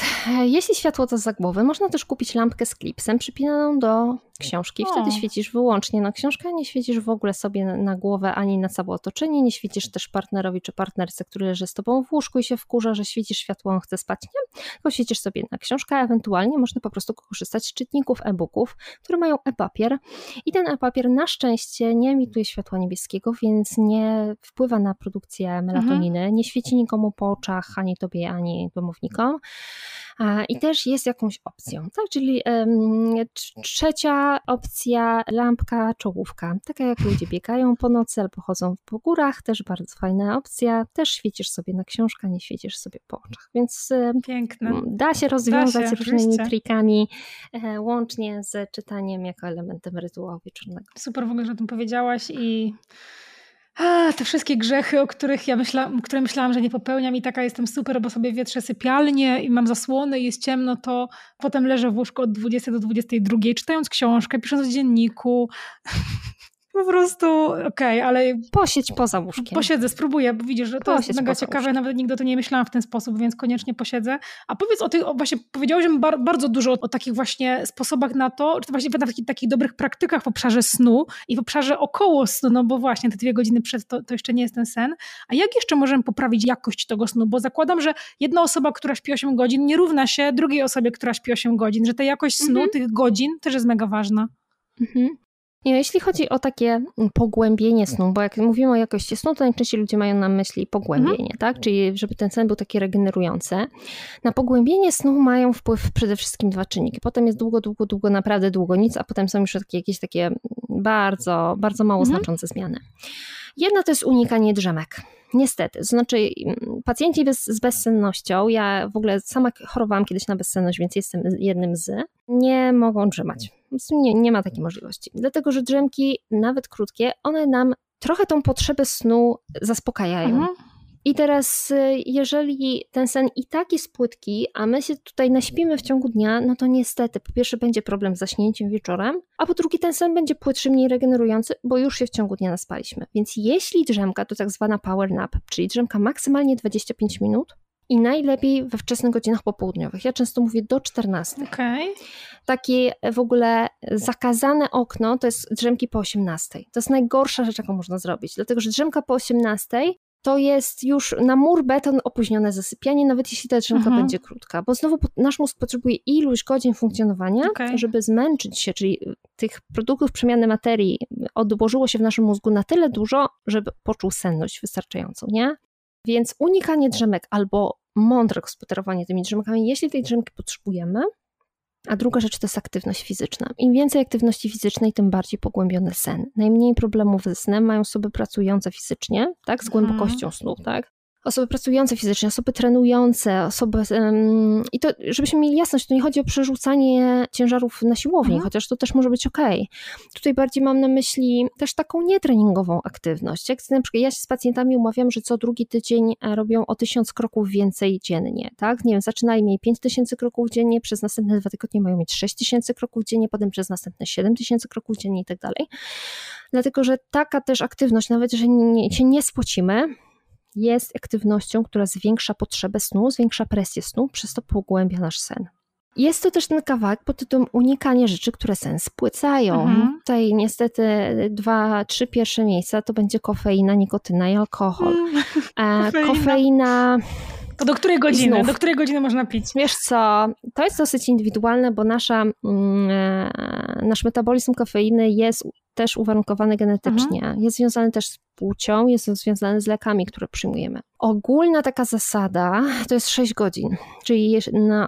jeśli światło to za głowy, można też kupić lampkę z klipsem przypinaną do książki. Wtedy świecisz wyłącznie na książkę, nie świecisz w ogóle sobie na głowę ani na całe otoczenie, nie świecisz też partnerowi czy partnerce, który leży z tobą w łóżku i się wkurza, że świecisz światło, on chce spać, nie? Tylko świecisz sobie na książkę, ewentualnie można po prostu korzystać z czytników e-booków, które mają e-papier i ten e-papier na szczęście nie emituje światła niebieskiego, więc nie wpływa na produkcję melatoniny, nie świeci nikomu po oczach, ani tobie, ani domownikom. I też jest jakąś opcją, tak? Czyli trzecia opcja, lampka, czołówka, taka jak ludzie biegają po nocy albo chodzą po górach, też bardzo fajna opcja, też świecisz sobie na książkę, nie świecisz sobie po oczach, więc piękne. Da się rozwiązać różnymi trikami, łącznie z czytaniem jako elementem rytuału wieczornego. Super w ogóle, że o tym powiedziałaś i... te wszystkie grzechy, o których ja myślałam, że nie popełniam i taka jestem super, bo sobie wietrzę sypialnię i mam zasłony i jest ciemno, to potem leżę w łóżku od 20 do 22, czytając książkę, pisząc w dzienniku. Po prostu, okej, ale... Posiedź poza łóżkiem. Posiedzę, spróbuję, bo widzisz, że to jest mega ciekawe, nawet nigdy o tym nie myślałam w ten sposób, więc koniecznie posiedzę. A powiedz o tych, właśnie powiedziałeś bardzo dużo o takich właśnie sposobach na to, czy właśnie takich dobrych praktykach w obszarze snu i w obszarze około snu, no bo właśnie te 2 godziny przed to jeszcze nie jest ten sen. A jak jeszcze możemy poprawić jakość tego snu? Bo zakładam, że jedna osoba, która śpi 8 godzin nie równa się drugiej osobie, która śpi 8 godzin, że ta jakość snu, tych godzin też jest mega ważna. Jeśli chodzi o takie pogłębienie snu, bo jak mówimy o jakości snu, to najczęściej ludzie mają na myśli pogłębienie, tak? Czyli żeby ten sen był taki regenerujący. Na pogłębienie snu mają wpływ przede wszystkim 2 czynniki. Potem jest długo, naprawdę długo nic, a potem są już jakieś takie bardzo, bardzo mało znaczące zmiany. Jedna to jest unikanie drzemek. Niestety, to znaczy pacjenci z bezsennością, ja w ogóle sama chorowałam kiedyś na bezsenność, więc jestem jednym z, nie mogą drzemać. Nie ma takiej możliwości. Dlatego, że drzemki, nawet krótkie, one nam trochę tą potrzebę snu zaspokajają. I teraz, jeżeli ten sen i tak jest płytki, a my się tutaj naśpimy w ciągu dnia, no to niestety, po pierwsze będzie problem z zaśnięciem wieczorem, a po drugie ten sen będzie płytszy, mniej regenerujący, bo już się w ciągu dnia naspaliśmy. Więc jeśli drzemka, to tak zwana power nap, czyli drzemka maksymalnie 25 minut, i najlepiej we wczesnych godzinach popołudniowych. Ja często mówię do 14. Takie w ogóle zakazane okno to jest drzemki po 18. To jest najgorsza rzecz, jaką można zrobić. Dlatego, że drzemka po 18 to jest już na mur beton opóźnione zasypianie, nawet jeśli ta drzemka będzie krótka. Bo znowu nasz mózg potrzebuje iluś godzin funkcjonowania, żeby zmęczyć się, czyli tych produktów przemiany materii odłożyło się w naszym mózgu na tyle dużo, żeby poczuł senność wystarczającą, nie? Więc unikanie drzemek albo mądre gospodarowanie tymi drzemkami, jeśli tej drzemki potrzebujemy. A druga rzecz to jest aktywność fizyczna. Im więcej aktywności fizycznej, tym bardziej pogłębiony sen. Najmniej problemów ze snem mają osoby pracujące fizycznie, tak? Z głębokością snu, tak? Osoby pracujące fizycznie, osoby trenujące, osoby... I to, żebyśmy mieli jasność, to nie chodzi o przerzucanie ciężarów na siłowni, chociaż to też może być okej. Tutaj bardziej mam na myśli też taką nietreningową aktywność. Jak na przykład ja się z pacjentami umawiam, że co drugi tydzień robią o 1000 kroków więcej dziennie, tak? Nie wiem, zaczynali mieli 5000 kroków dziennie, przez następne 2 tygodnie mają mieć 6000 kroków dziennie, potem przez następne 7000 kroków dziennie i tak dalej. Dlatego, że taka też aktywność, nawet że się nie spocimy, jest aktywnością, która zwiększa potrzebę snu, zwiększa presję snu, przez to pogłębia nasz sen. Jest to też ten kawałek pod tytułem unikanie rzeczy, które sen spłycają. Tutaj niestety 2-3 pierwsze miejsca to będzie kofeina, nikotyna i alkohol. Kofeina... To do której godziny? Znów, do której godziny można pić? Wiesz co, to jest dosyć indywidualne, bo nasz metabolizm kofeiny jest też uwarunkowany genetycznie. Jest związany też z płcią, jest związany z lekami, które przyjmujemy. Ogólna taka zasada to jest 6 godzin, czyli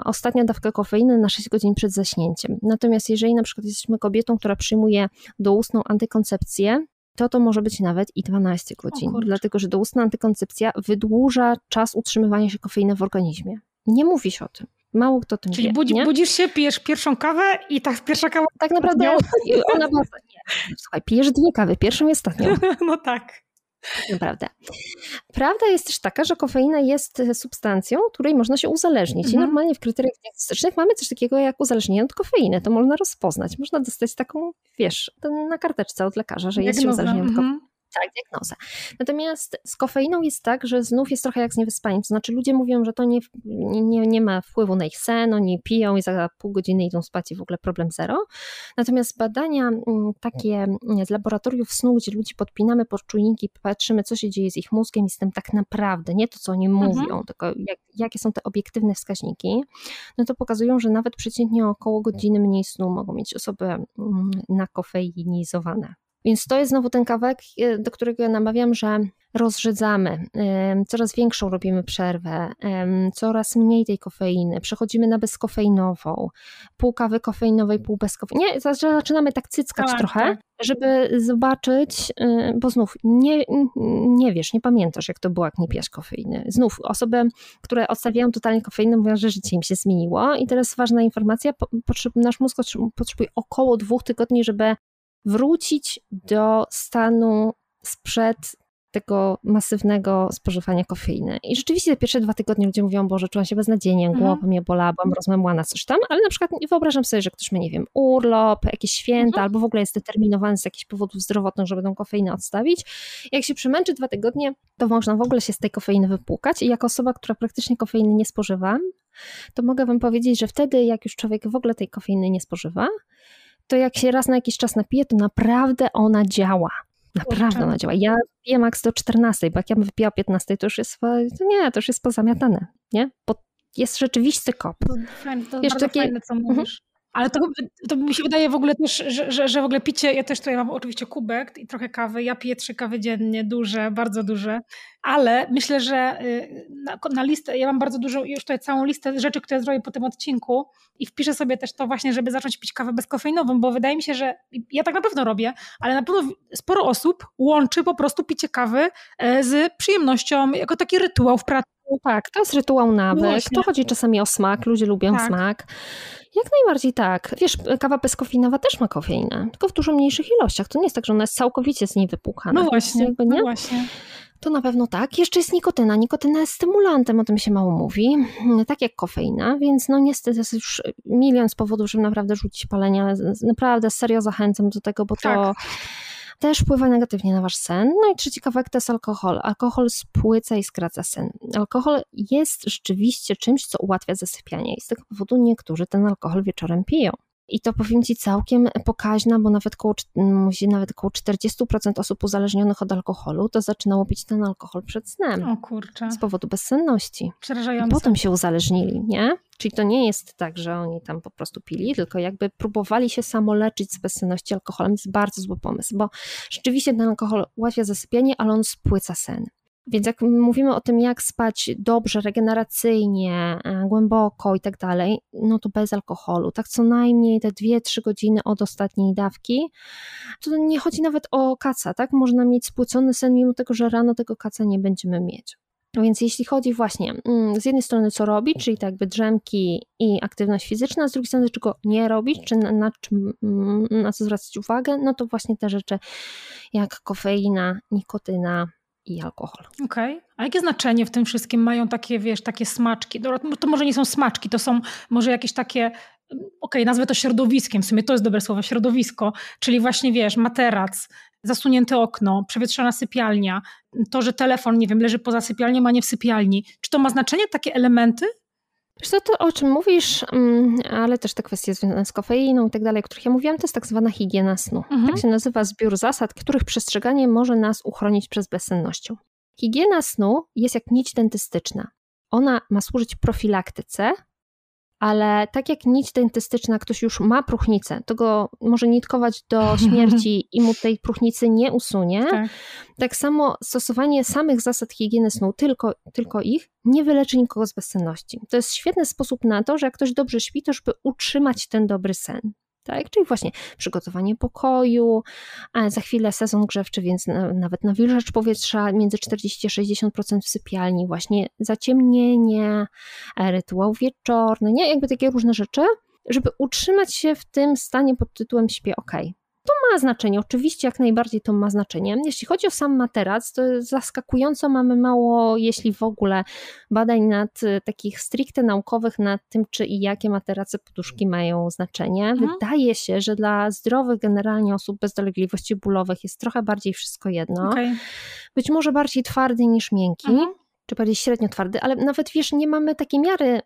ostatnia dawka kofeiny na 6 godzin przed zaśnięciem. Natomiast jeżeli na przykład jesteśmy kobietą, która przyjmuje doustną antykoncepcję, to może być nawet i 12 godzin. Dlatego, że doustna antykoncepcja wydłuża czas utrzymywania się kofeiny w organizmie. Nie mówi się o tym. Mało kto o tym wie. Czyli budzisz się, pijesz pierwszą kawę i tak pierwsza kawa... Tak naprawdę ona bardzo nie. Słuchaj, pijesz 2 kawy, pierwszą i ostatnią. No tak. Naprawdę. Prawda jest też taka, że kofeina jest substancją, której można się uzależnić. I normalnie w kryteriach diagnostycznych mamy coś takiego jak uzależnienie od kofeiny. To można rozpoznać. Można dostać taką, wiesz, na karteczce od lekarza, że jest się uzależnieniem od kofeiny. Tak, diagnoza. Natomiast z kofeiną jest tak, że znów jest trochę jak z niewyspaniem. To znaczy ludzie mówią, że to nie ma wpływu na ich sen, oni piją i za pół godziny idą spać i w ogóle problem zero. Natomiast badania takie z laboratoriów snu, gdzie ludzi podpinamy pod czujniki, patrzymy co się dzieje z ich mózgiem i z tym tak naprawdę, nie to co oni mówią, tylko jakie są te obiektywne wskaźniki, no to pokazują, że nawet przeciętnie około godziny mniej snu mogą mieć osoby nakofeinizowane. Więc to jest znowu ten kawałek, do którego ja namawiam, że rozrzedzamy, coraz większą robimy przerwę, coraz mniej tej kofeiny, przechodzimy na bezkofeinową, pół kawy kofeinowej, pół bezkofeinowej. Nie, zaczynamy tak cyckać trochę, żeby zobaczyć, bo znów nie wiesz, nie pamiętasz jak to było, jak nie pijesz kofeiny. Znów osoby, które odstawiają totalnie kofeinę, mówią, że życie im się zmieniło i teraz ważna informacja, nasz mózg potrzebuje około 2 tygodni, żeby wrócić do stanu sprzed tego masywnego spożywania kofeiny. I rzeczywiście te pierwsze 2 tygodnie ludzie mówią, boże, czułam się beznadziejnie, głowa mnie bolała, byłam rozmemłana, coś tam, ale na przykład wyobrażam sobie, że ktoś ma, nie wiem, urlop, jakieś święta, albo w ogóle jest determinowany z jakichś powodów zdrowotnych, żeby tą kofeinę odstawić. Jak się przemęczy 2 tygodnie, to można w ogóle się z tej kofeiny wypłukać i jako osoba, która praktycznie kofeiny nie spożywa, to mogę wam powiedzieć, że wtedy, jak już człowiek w ogóle tej kofeiny nie spożywa, to jak się raz na jakiś czas napije, to naprawdę ona działa. Naprawdę ona działa. Ja piję maks do 14, bo jak ja bym wypijała 15, to już jest pozamiatane, nie? Bo jest rzeczywisty kop. To jeszcze bardzo fajne, co mówisz. Ale to mi się wydaje w ogóle też, że w ogóle picie, ja też tutaj mam oczywiście kubek i trochę kawy, ja piję 3 kawy dziennie, duże, bardzo duże, ale myślę, że na listę, ja mam bardzo dużą, już tutaj całą listę rzeczy, które zrobię po tym odcinku i wpiszę sobie też to właśnie, żeby zacząć pić kawę bezkofeinową, bo wydaje mi się, że ja tak na pewno robię, ale na pewno sporo osób łączy po prostu picie kawy z przyjemnością, jako taki rytuał w pracy. Tak, to jest rytuał, nawyk, to chodzi czasami o smak, ludzie lubią smak. Jak najbardziej tak. Wiesz, kawa bezkofeinowa też ma kofeinę, tylko w dużo mniejszych ilościach. To nie jest tak, że ona jest całkowicie z niej wypłukana. No właśnie. To na pewno tak. Jeszcze jest nikotyna. Nikotyna jest stymulantem, o tym się mało mówi. Tak jak kofeina, więc no niestety jest już milion z powodów, żeby naprawdę rzucić palenie, ale naprawdę serio zachęcam do tego, bo to... też wpływa negatywnie na wasz sen. No i trzeci kawałek to jest alkohol. Alkohol spłyca i skraca sen. Alkohol jest rzeczywiście czymś, co ułatwia zasypianie i z tego powodu niektórzy ten alkohol wieczorem piją. I to powiem ci całkiem pokaźna, bo nawet około 40% osób uzależnionych od alkoholu to zaczynało pić ten alkohol przed snem. O kurczę. Z powodu bezsenności. Przerażające. I potem się uzależnili, nie? Czyli to nie jest tak, że oni tam po prostu pili, tylko jakby próbowali się samoleczyć z bezsenności alkoholem. To jest bardzo zły pomysł, bo rzeczywiście ten alkohol ułatwia zasypianie, ale on spłyca sen. Więc jak mówimy o tym, jak spać dobrze, regeneracyjnie, głęboko i tak dalej, no to bez alkoholu. Tak co najmniej te 2-3 godziny od ostatniej dawki. To nie chodzi nawet o kaca, tak? Można mieć spłycony sen, mimo tego, że rano tego kaca nie będziemy mieć. Więc jeśli chodzi właśnie z jednej strony co robić, czyli tak jakby drzemki i aktywność fizyczna, a z drugiej strony czego nie robić, czy na co zwracać uwagę, no to właśnie te rzeczy jak kofeina, nikotyna, i alkohol. Okej. A jakie znaczenie w tym wszystkim mają takie, wiesz, takie smaczki? To może nie są smaczki, to są może jakieś takie, okej, nazwę to środowiskiem, w sumie to jest dobre słowo, środowisko, czyli właśnie, wiesz, materac, zasunięte okno, przewietrzona sypialnia, to, że telefon, nie wiem, leży poza sypialnią, a nie w sypialni. Czy to ma znaczenie, takie elementy? Wiesz co, to o czym mówisz, ale też te kwestie związane z kofeiną i tak dalej, o których ja mówiłam, to jest tak zwana higiena snu. Tak się nazywa zbiór zasad, których przestrzeganie może nas uchronić przed bezsennością. Higiena snu jest jak nić dentystyczna. Ona ma służyć profilaktyce, ale tak jak nić dentystyczna, ktoś już ma próchnicę, to go może nitkować do śmierci i mu tej próchnicy nie usunie. Tak samo stosowanie samych zasad higieny snu, tylko ich, nie wyleczy nikogo z bezsenności. To jest świetny sposób na to, że jak ktoś dobrze śpi, to żeby utrzymać ten dobry sen. Tak? Czyli właśnie przygotowanie pokoju, za chwilę sezon grzewczy, więc nawet nawilżacz powietrza między 40-60% w sypialni, właśnie zaciemnienie, rytuał wieczorny, nie? Jakby takie różne rzeczy, żeby utrzymać się w tym stanie pod tytułem śpię okej. To ma znaczenie, oczywiście jak najbardziej to ma znaczenie. Jeśli chodzi o sam materac, to zaskakująco mamy mało, jeśli w ogóle, badań nad takich stricte naukowych nad tym, czy i jakie materace poduszki mają znaczenie. Wydaje się, że dla zdrowych generalnie osób bez dolegliwości bólowych jest trochę bardziej wszystko jedno. Okay. Być może bardziej twardy niż miękki. Czy bardziej średnio twardy, ale nawet wiesz, nie mamy takiej miary,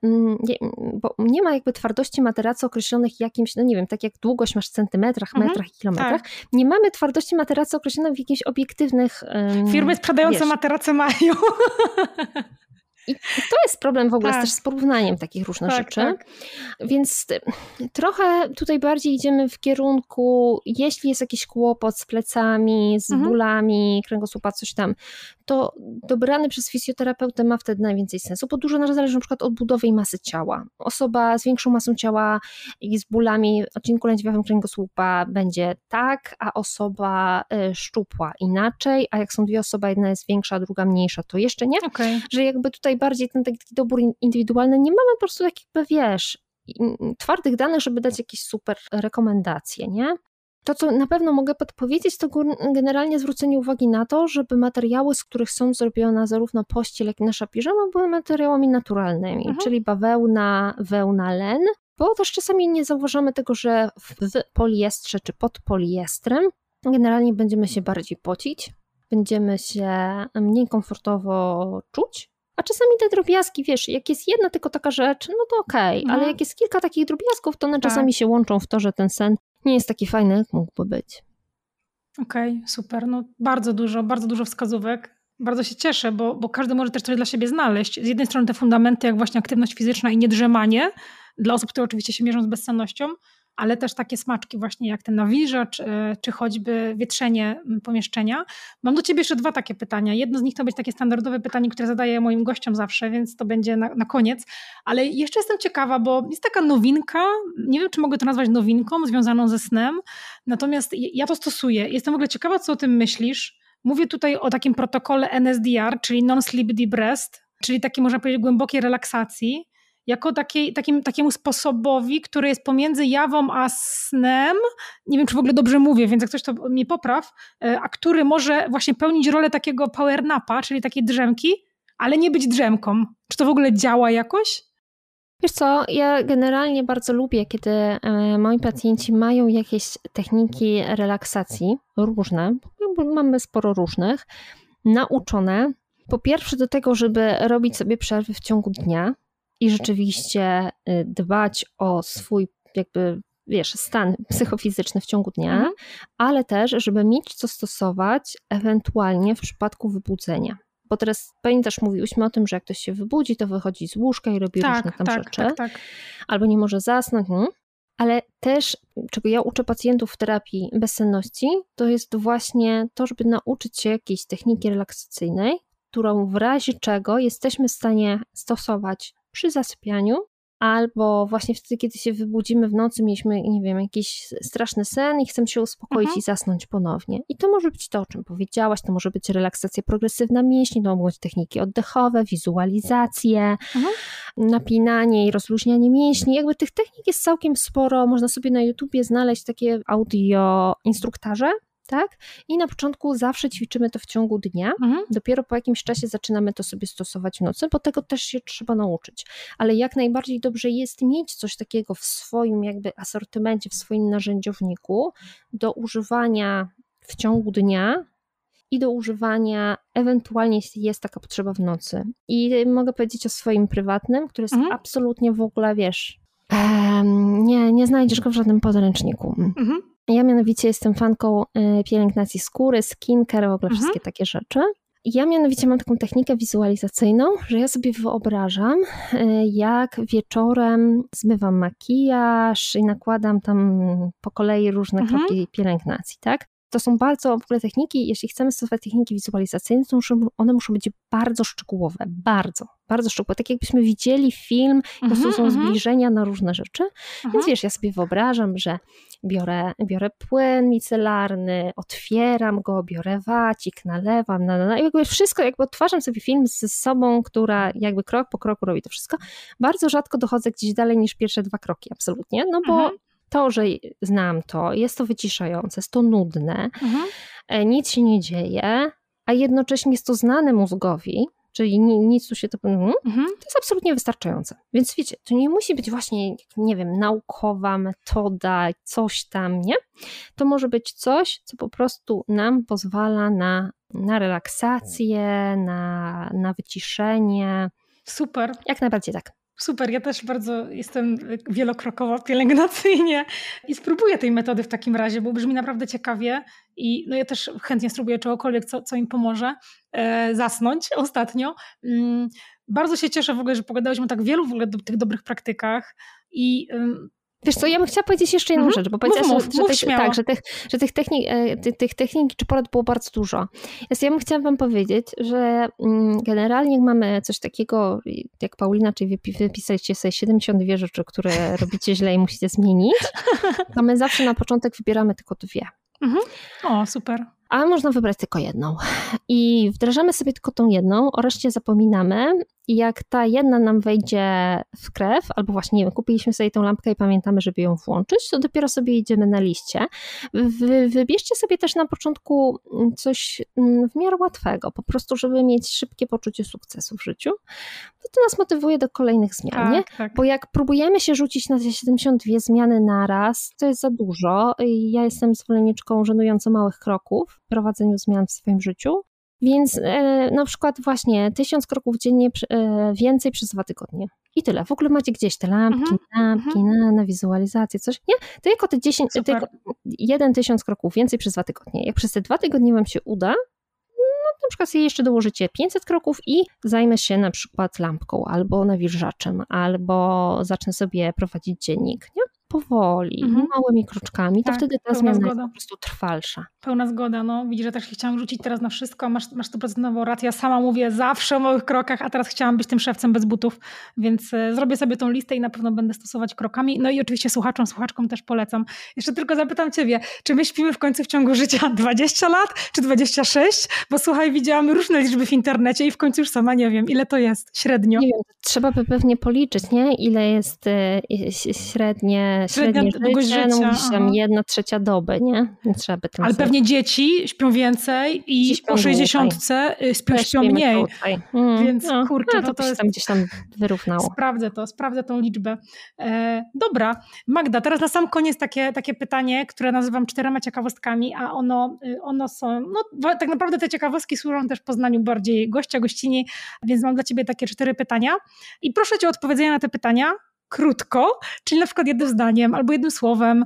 bo nie ma jakby twardości materacu określonych jakimś, no nie wiem, tak jak długość masz w centymetrach, metrach, kilometrach. Tak. Nie mamy twardości materacu określonych w jakichś obiektywnych... Firmy sprzedające materace mają. I to jest problem w ogóle też z porównaniem takich różnych rzeczy. Tak. Więc trochę tutaj bardziej idziemy w kierunku, jeśli jest jakiś kłopot z plecami, z bólami, kręgosłupa, coś tam, to dobrany przez fizjoterapeutę ma wtedy najwięcej sensu, bo dużo zależy na przykład od budowy i masy ciała. Osoba z większą masą ciała i z bólami w odcinku lędźwiowym kręgosłupa będzie tak, a osoba szczupła inaczej, a jak są dwie osoby, jedna jest większa, druga mniejsza, to jeszcze nie. Okay. Że jakby tutaj bardziej ten taki dobór indywidualny, nie mamy po prostu jakby, wiesz, twardych danych, żeby dać jakieś super rekomendacje, nie? To, co na pewno mogę podpowiedzieć, to generalnie zwrócenie uwagi na to, żeby materiały, z których są zrobione zarówno pościel, jak i nasza piżama, były materiałami naturalnymi, czyli bawełna, wełna, len, bo też czasami nie zauważamy tego, że w poliestrze czy pod poliestrem generalnie będziemy się bardziej pocić, będziemy się mniej komfortowo czuć, a czasami te drobiazgi, wiesz, jak jest jedna tylko taka rzecz, no to okej, ale jak jest kilka takich drobiazgów, to one czasami się łączą w to, że ten sen nie jest taki fajny, jak mógłby być. Okej, super. No bardzo dużo wskazówek. Bardzo się cieszę, bo każdy może też coś dla siebie znaleźć. Z jednej strony te fundamenty, jak właśnie aktywność fizyczna i niedrzemanie, dla osób, które oczywiście się mierzą z bezsennością, ale też takie smaczki właśnie jak ten nawilżacz, czy choćby wietrzenie pomieszczenia. Mam do ciebie jeszcze dwa takie pytania. Jedno z nich to będzie takie standardowe pytanie, które zadaję moim gościom zawsze, więc to będzie na koniec. Ale jeszcze jestem ciekawa, bo jest taka nowinka, nie wiem, czy mogę to nazwać nowinką, związaną ze snem, natomiast ja to stosuję. Jestem w ogóle ciekawa, co o tym myślisz. Mówię tutaj o takim protokole NSDR, czyli Non-Sleep Deep Rest, czyli takiej, można powiedzieć, głębokiej relaksacji, jako takiemu sposobowi, który jest pomiędzy jawą a snem, nie wiem, czy w ogóle dobrze mówię, więc jak ktoś to mnie popraw, a który może właśnie pełnić rolę takiego power napa, czyli takiej drzemki, ale nie być drzemką. Czy to w ogóle działa jakoś? Wiesz co, ja generalnie bardzo lubię, kiedy moi pacjenci mają jakieś techniki relaksacji, różne, mamy sporo różnych, nauczone. Po pierwsze do tego, żeby robić sobie przerwy w ciągu dnia, i rzeczywiście dbać o swój jakby, wiesz, stan psychofizyczny w ciągu dnia, ale też, żeby mieć co stosować ewentualnie w przypadku wybudzenia. Bo teraz pewnie też mówiłyśmy o tym, że jak ktoś się wybudzi, to wychodzi z łóżka i robi różne tam rzeczy. Tak. Albo nie może zasnąć. Ale też, czego ja uczę pacjentów w terapii bezsenności, to jest właśnie to, żeby nauczyć się jakiejś techniki relaksacyjnej, którą w razie czego jesteśmy w stanie stosować przy zasypianiu, albo właśnie wtedy, kiedy się wybudzimy w nocy, mieliśmy, nie wiem, jakiś straszny sen i chcemy się uspokoić i zasnąć ponownie. I to może być to, o czym powiedziałaś, to może być relaksacja progresywna mięśni, to mogą być techniki oddechowe, wizualizacje, napinanie i rozluźnianie mięśni. Jakby tych technik jest całkiem sporo, można sobie na YouTubie znaleźć takie audio instruktaże, tak? I na początku zawsze ćwiczymy to w ciągu dnia, dopiero po jakimś czasie zaczynamy to sobie stosować w nocy, bo tego też się trzeba nauczyć. Ale jak najbardziej dobrze jest mieć coś takiego w swoim jakby asortymencie, w swoim narzędziowniku do używania w ciągu dnia i do używania ewentualnie, jeśli jest taka potrzeba w nocy. I mogę powiedzieć o swoim prywatnym, który jest absolutnie w ogóle, wiesz, nie znajdziesz go w żadnym podręczniku. Ja mianowicie jestem fanką pielęgnacji skóry, skincare, w ogóle wszystkie takie rzeczy. Ja mianowicie mam taką technikę wizualizacyjną, że ja sobie wyobrażam, jak wieczorem zmywam makijaż i nakładam tam po kolei różne kroki pielęgnacji, tak? To są bardzo w ogóle techniki, jeśli chcemy stosować techniki wizualizacyjne, to one muszą być bardzo szczegółowe, bardzo szczegółowe. Tak jakbyśmy widzieli film, po prostu są zbliżenia na różne rzeczy. Więc wiesz, ja sobie wyobrażam, że biorę płyn micelarny, otwieram go, biorę wacik, nalewam, i jakby wszystko, jakby odtwarzam sobie film z sobą, która jakby krok po kroku robi to wszystko. Bardzo rzadko dochodzę gdzieś dalej niż pierwsze dwa kroki, absolutnie, no bo to, że znam to, jest to wyciszające, jest to nudne, nic się nie dzieje, a jednocześnie jest to znane mózgowi, czyli nic tu się to... To jest absolutnie wystarczające. Więc wiecie, to nie musi być właśnie, nie wiem, naukowa metoda, coś tam, nie? To może być coś, co po prostu nam pozwala na relaksację, na wyciszenie. Super. Jak najbardziej tak. Super, ja też bardzo jestem wielokrokowa pielęgnacyjnie i spróbuję tej metody w takim razie, bo brzmi naprawdę ciekawie i no ja też chętnie spróbuję czegokolwiek, co im pomoże zasnąć ostatnio. Bardzo się cieszę w ogóle, że pogadałyśmy o tak wielu w ogóle tych dobrych praktykach i... Wiesz co, ja bym chciała powiedzieć jeszcze jedną rzecz, bo powiedziałaś, że tych technik czy porad było bardzo dużo. Więc ja bym chciała wam powiedzieć, że generalnie jak mamy coś takiego, jak Paulina, czyli wypisaliście sobie 72 rzeczy, które robicie źle i musicie zmienić, to my zawsze na początek wybieramy tylko 2. O, super. A można wybrać tylko 1. I wdrażamy sobie tylko tą 1, o reszcie zapominamy i jak ta 1 nam wejdzie w krew, albo właśnie, nie wiem, kupiliśmy sobie tą lampkę i pamiętamy, żeby ją włączyć, to dopiero sobie idziemy na liście. Wybierzcie sobie też na początku coś w miarę łatwego, po prostu, żeby mieć szybkie poczucie sukcesu w życiu, bo to nas motywuje do kolejnych zmian, nie? Tak. Bo jak próbujemy się rzucić na te 72 zmiany na raz, to jest za dużo. Ja jestem zwolenniczką żenująco małych kroków, prowadzeniu zmian w swoim życiu, więc na przykład właśnie 1000 kroków dziennie więcej przez 2 tygodnie. I tyle. W ogóle macie gdzieś te lampki na wizualizację, coś, nie? To jako te 1000 kroków więcej przez 2 tygodnie. Jak przez te 2 tygodnie wam się uda, no na przykład sobie jeszcze dołożycie 500 kroków i zajmę się na przykład lampką, albo nawilżaczem, albo zacznę sobie prowadzić dziennik, nie? Powoli, małymi kroczkami, tak, to wtedy ta zmiana jest po prostu trwalsza. Pełna zgoda, no widzisz, że też się chciałam rzucić teraz na wszystko, masz 100% rację, ja sama mówię zawsze o małych krokach, a teraz chciałam być tym szewcem bez butów, więc zrobię sobie tą listę i na pewno będę stosować krokami, no i oczywiście słuchaczom, słuchaczkom też polecam. Jeszcze tylko zapytam ciebie, czy my śpimy w końcu w ciągu życia 20 lat, czy 26? Bo słuchaj, widziałam różne liczby w internecie i w końcu już sama nie wiem, ile to jest średnio. Nie wiem, trzeba by pewnie policzyć, nie? Ile jest średnie długość życia, no mówisz tam 1/3 doby, nie? Trzeba by tam. Ale sobie... pewnie dzieci śpią więcej i po 60 śpią mniej. Więc kurczę, to jest... tam gdzieś tam wyrównało. Sprawdzę tą liczbę. Dobra, Magda, teraz na sam koniec takie pytanie, które nazywam 4 ciekawostkami, a ono są, no tak naprawdę te ciekawostki służą też poznaniu bardziej gościa, gościni, więc mam dla ciebie takie 4 pytania i proszę cię o odpowiedzenie na te pytania krótko, czyli na przykład jednym zdaniem albo jednym słowem.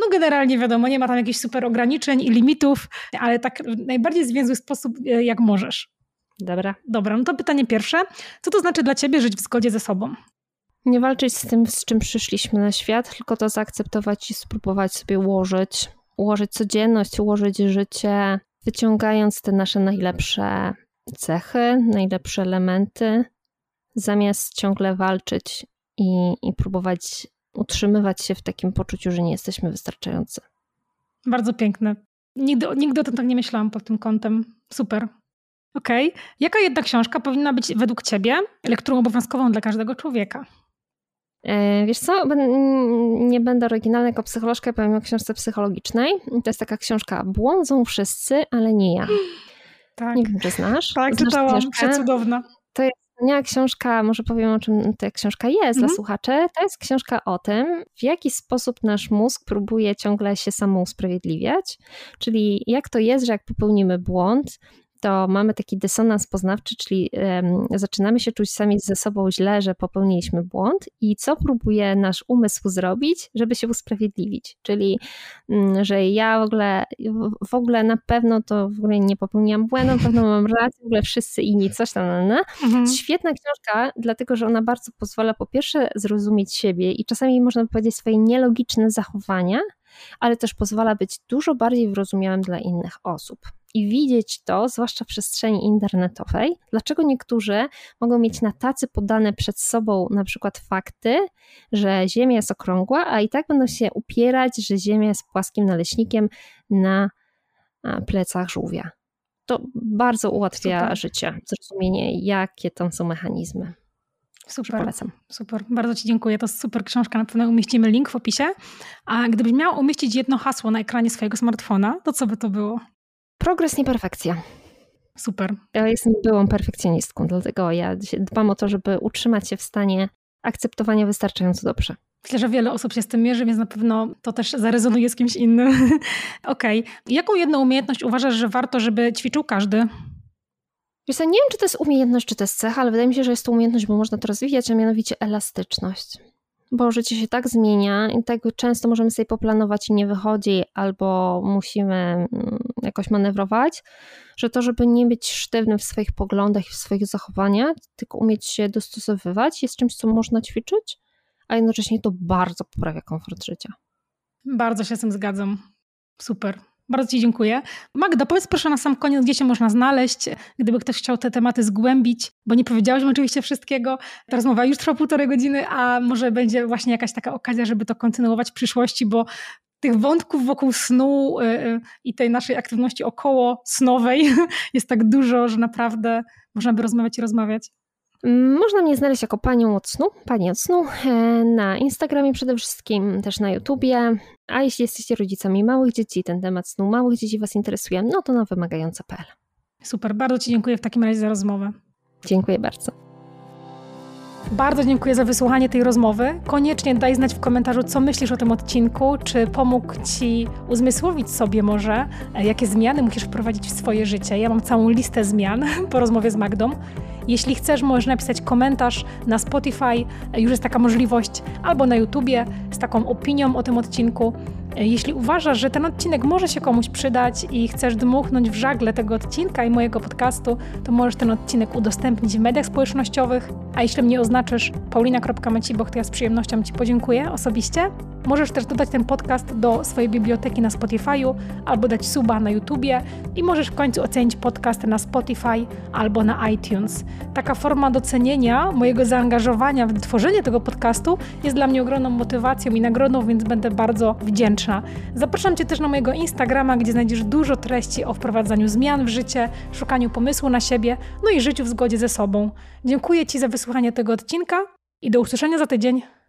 No generalnie wiadomo, nie ma tam jakichś super ograniczeń i limitów, ale tak w najbardziej zwięzły sposób, jak możesz. Dobra, no to pytanie pierwsze. Co to znaczy dla ciebie żyć w zgodzie ze sobą? Nie walczyć z tym, z czym przyszliśmy na świat, tylko to zaakceptować i spróbować sobie ułożyć. Ułożyć codzienność, ułożyć życie, wyciągając te nasze najlepsze cechy, najlepsze elementy, zamiast ciągle walczyć i próbować utrzymywać się w takim poczuciu, że nie jesteśmy wystarczający. Bardzo piękne. Nigdy o tym tak nie myślałam pod tym kątem. Super. Okej. Jaka jedna książka powinna być według ciebie lekturą obowiązkową dla każdego człowieka? Wiesz co, nie będę oryginalna jako psycholożka, powiem o książce psychologicznej. To jest taka książka Błądzą wszyscy, ale nie ja. Tak. Nie wiem, czy znasz. Tak, czytałam. Przecudowna. To jest książka, może powiem o czym ta książka jest dla słuchaczy, to jest książka o tym, w jaki sposób nasz mózg próbuje ciągle się samousprawiedliwiać, czyli jak to jest, że jak popełnimy błąd, to mamy taki dysonans poznawczy, czyli zaczynamy się czuć sami ze sobą źle, że popełniliśmy błąd i co próbuje nasz umysł zrobić, żeby się usprawiedliwić, czyli że ja w ogóle na pewno to w ogóle nie popełniłam błędu, na pewno mam rację, w ogóle wszyscy inni, coś tam. Świetna książka, dlatego że ona bardzo pozwala po pierwsze zrozumieć siebie i czasami można powiedzieć swoje nielogiczne zachowania, ale też pozwala być dużo bardziej wyrozumiałym dla innych osób. I widzieć to, zwłaszcza w przestrzeni internetowej, dlaczego niektórzy mogą mieć na tacy podane przed sobą na przykład fakty, że Ziemia jest okrągła, a i tak będą się upierać, że Ziemia jest płaskim naleśnikiem na plecach żółwia. To bardzo ułatwia życie, zrozumienie, jakie tam są mechanizmy. Super, polecam. Super, bardzo Ci dziękuję. To super książka, na pewno umieścimy link w opisie. A gdybyś miała umieścić jedno hasło na ekranie swojego smartfona, to co by to było? Progres, nie perfekcja. Super. Ja jestem byłą perfekcjonistką, dlatego ja dbam o to, żeby utrzymać się w stanie akceptowania wystarczająco dobrze. Myślę, że wiele osób się z tym mierzy, więc na pewno to też zarezonuje z kimś innym. Okej. Jaką jedną umiejętność uważasz, że warto, żeby ćwiczył każdy? Wiesz co, nie wiem, czy to jest umiejętność, czy to jest cecha, ale wydaje mi się, że jest to umiejętność, bo można to rozwijać, a mianowicie elastyczność. Bo życie się tak zmienia i tak często możemy sobie poplanować i nie wychodzi, albo musimy jakoś manewrować, że to, żeby nie być sztywnym w swoich poglądach i w swoich zachowaniach, tylko umieć się dostosowywać, jest czymś, co można ćwiczyć, a jednocześnie to bardzo poprawia komfort życia. Bardzo się z tym zgadzam. Super. Bardzo Ci dziękuję. Magda, powiedz proszę na sam koniec, gdzie się można znaleźć, gdyby ktoś chciał te tematy zgłębić, bo nie powiedziałyśmy oczywiście wszystkiego. Ta rozmowa już trwa 1,5 godziny, a może będzie właśnie jakaś taka okazja, żeby to kontynuować w przyszłości, bo tych wątków wokół snu i tej naszej aktywności około snowej jest tak dużo, że naprawdę można by rozmawiać i rozmawiać. Można mnie znaleźć jako panią od snu, na Instagramie przede wszystkim, też na YouTubie. A jeśli jesteście rodzicami małych dzieci, ten temat snu małych dzieci Was interesuje, no to na wymagajace.pl. Super, bardzo Ci dziękuję w takim razie za rozmowę. Dziękuję bardzo. Bardzo dziękuję za wysłuchanie tej rozmowy. Koniecznie daj znać w komentarzu, co myślisz o tym odcinku, czy pomógł Ci uzmysłowić sobie może, jakie zmiany musisz wprowadzić w swoje życie. Ja mam całą listę zmian po rozmowie z Magdą. Jeśli chcesz, możesz napisać komentarz na Spotify, już jest taka możliwość, albo na YouTubie z taką opinią o tym odcinku. Jeśli uważasz, że ten odcinek może się komuś przydać i chcesz dmuchnąć w żagle tego odcinka i mojego podcastu, to możesz ten odcinek udostępnić w mediach społecznościowych, a jeśli mnie oznaczysz paulina.maciboch, to ja z przyjemnością Ci podziękuję osobiście. Możesz też dodać ten podcast do swojej biblioteki na Spotify'u albo dać suba na YouTubie i możesz w końcu ocenić podcast na Spotify albo na iTunes. Taka forma docenienia mojego zaangażowania w tworzenie tego podcastu jest dla mnie ogromną motywacją i nagrodą, więc będę bardzo wdzięczna. Zapraszam Cię też na mojego Instagrama, gdzie znajdziesz dużo treści o wprowadzaniu zmian w życie, szukaniu pomysłu na siebie, no i życiu w zgodzie ze sobą. Dziękuję Ci za wysłuchanie tego odcinka i do usłyszenia za tydzień.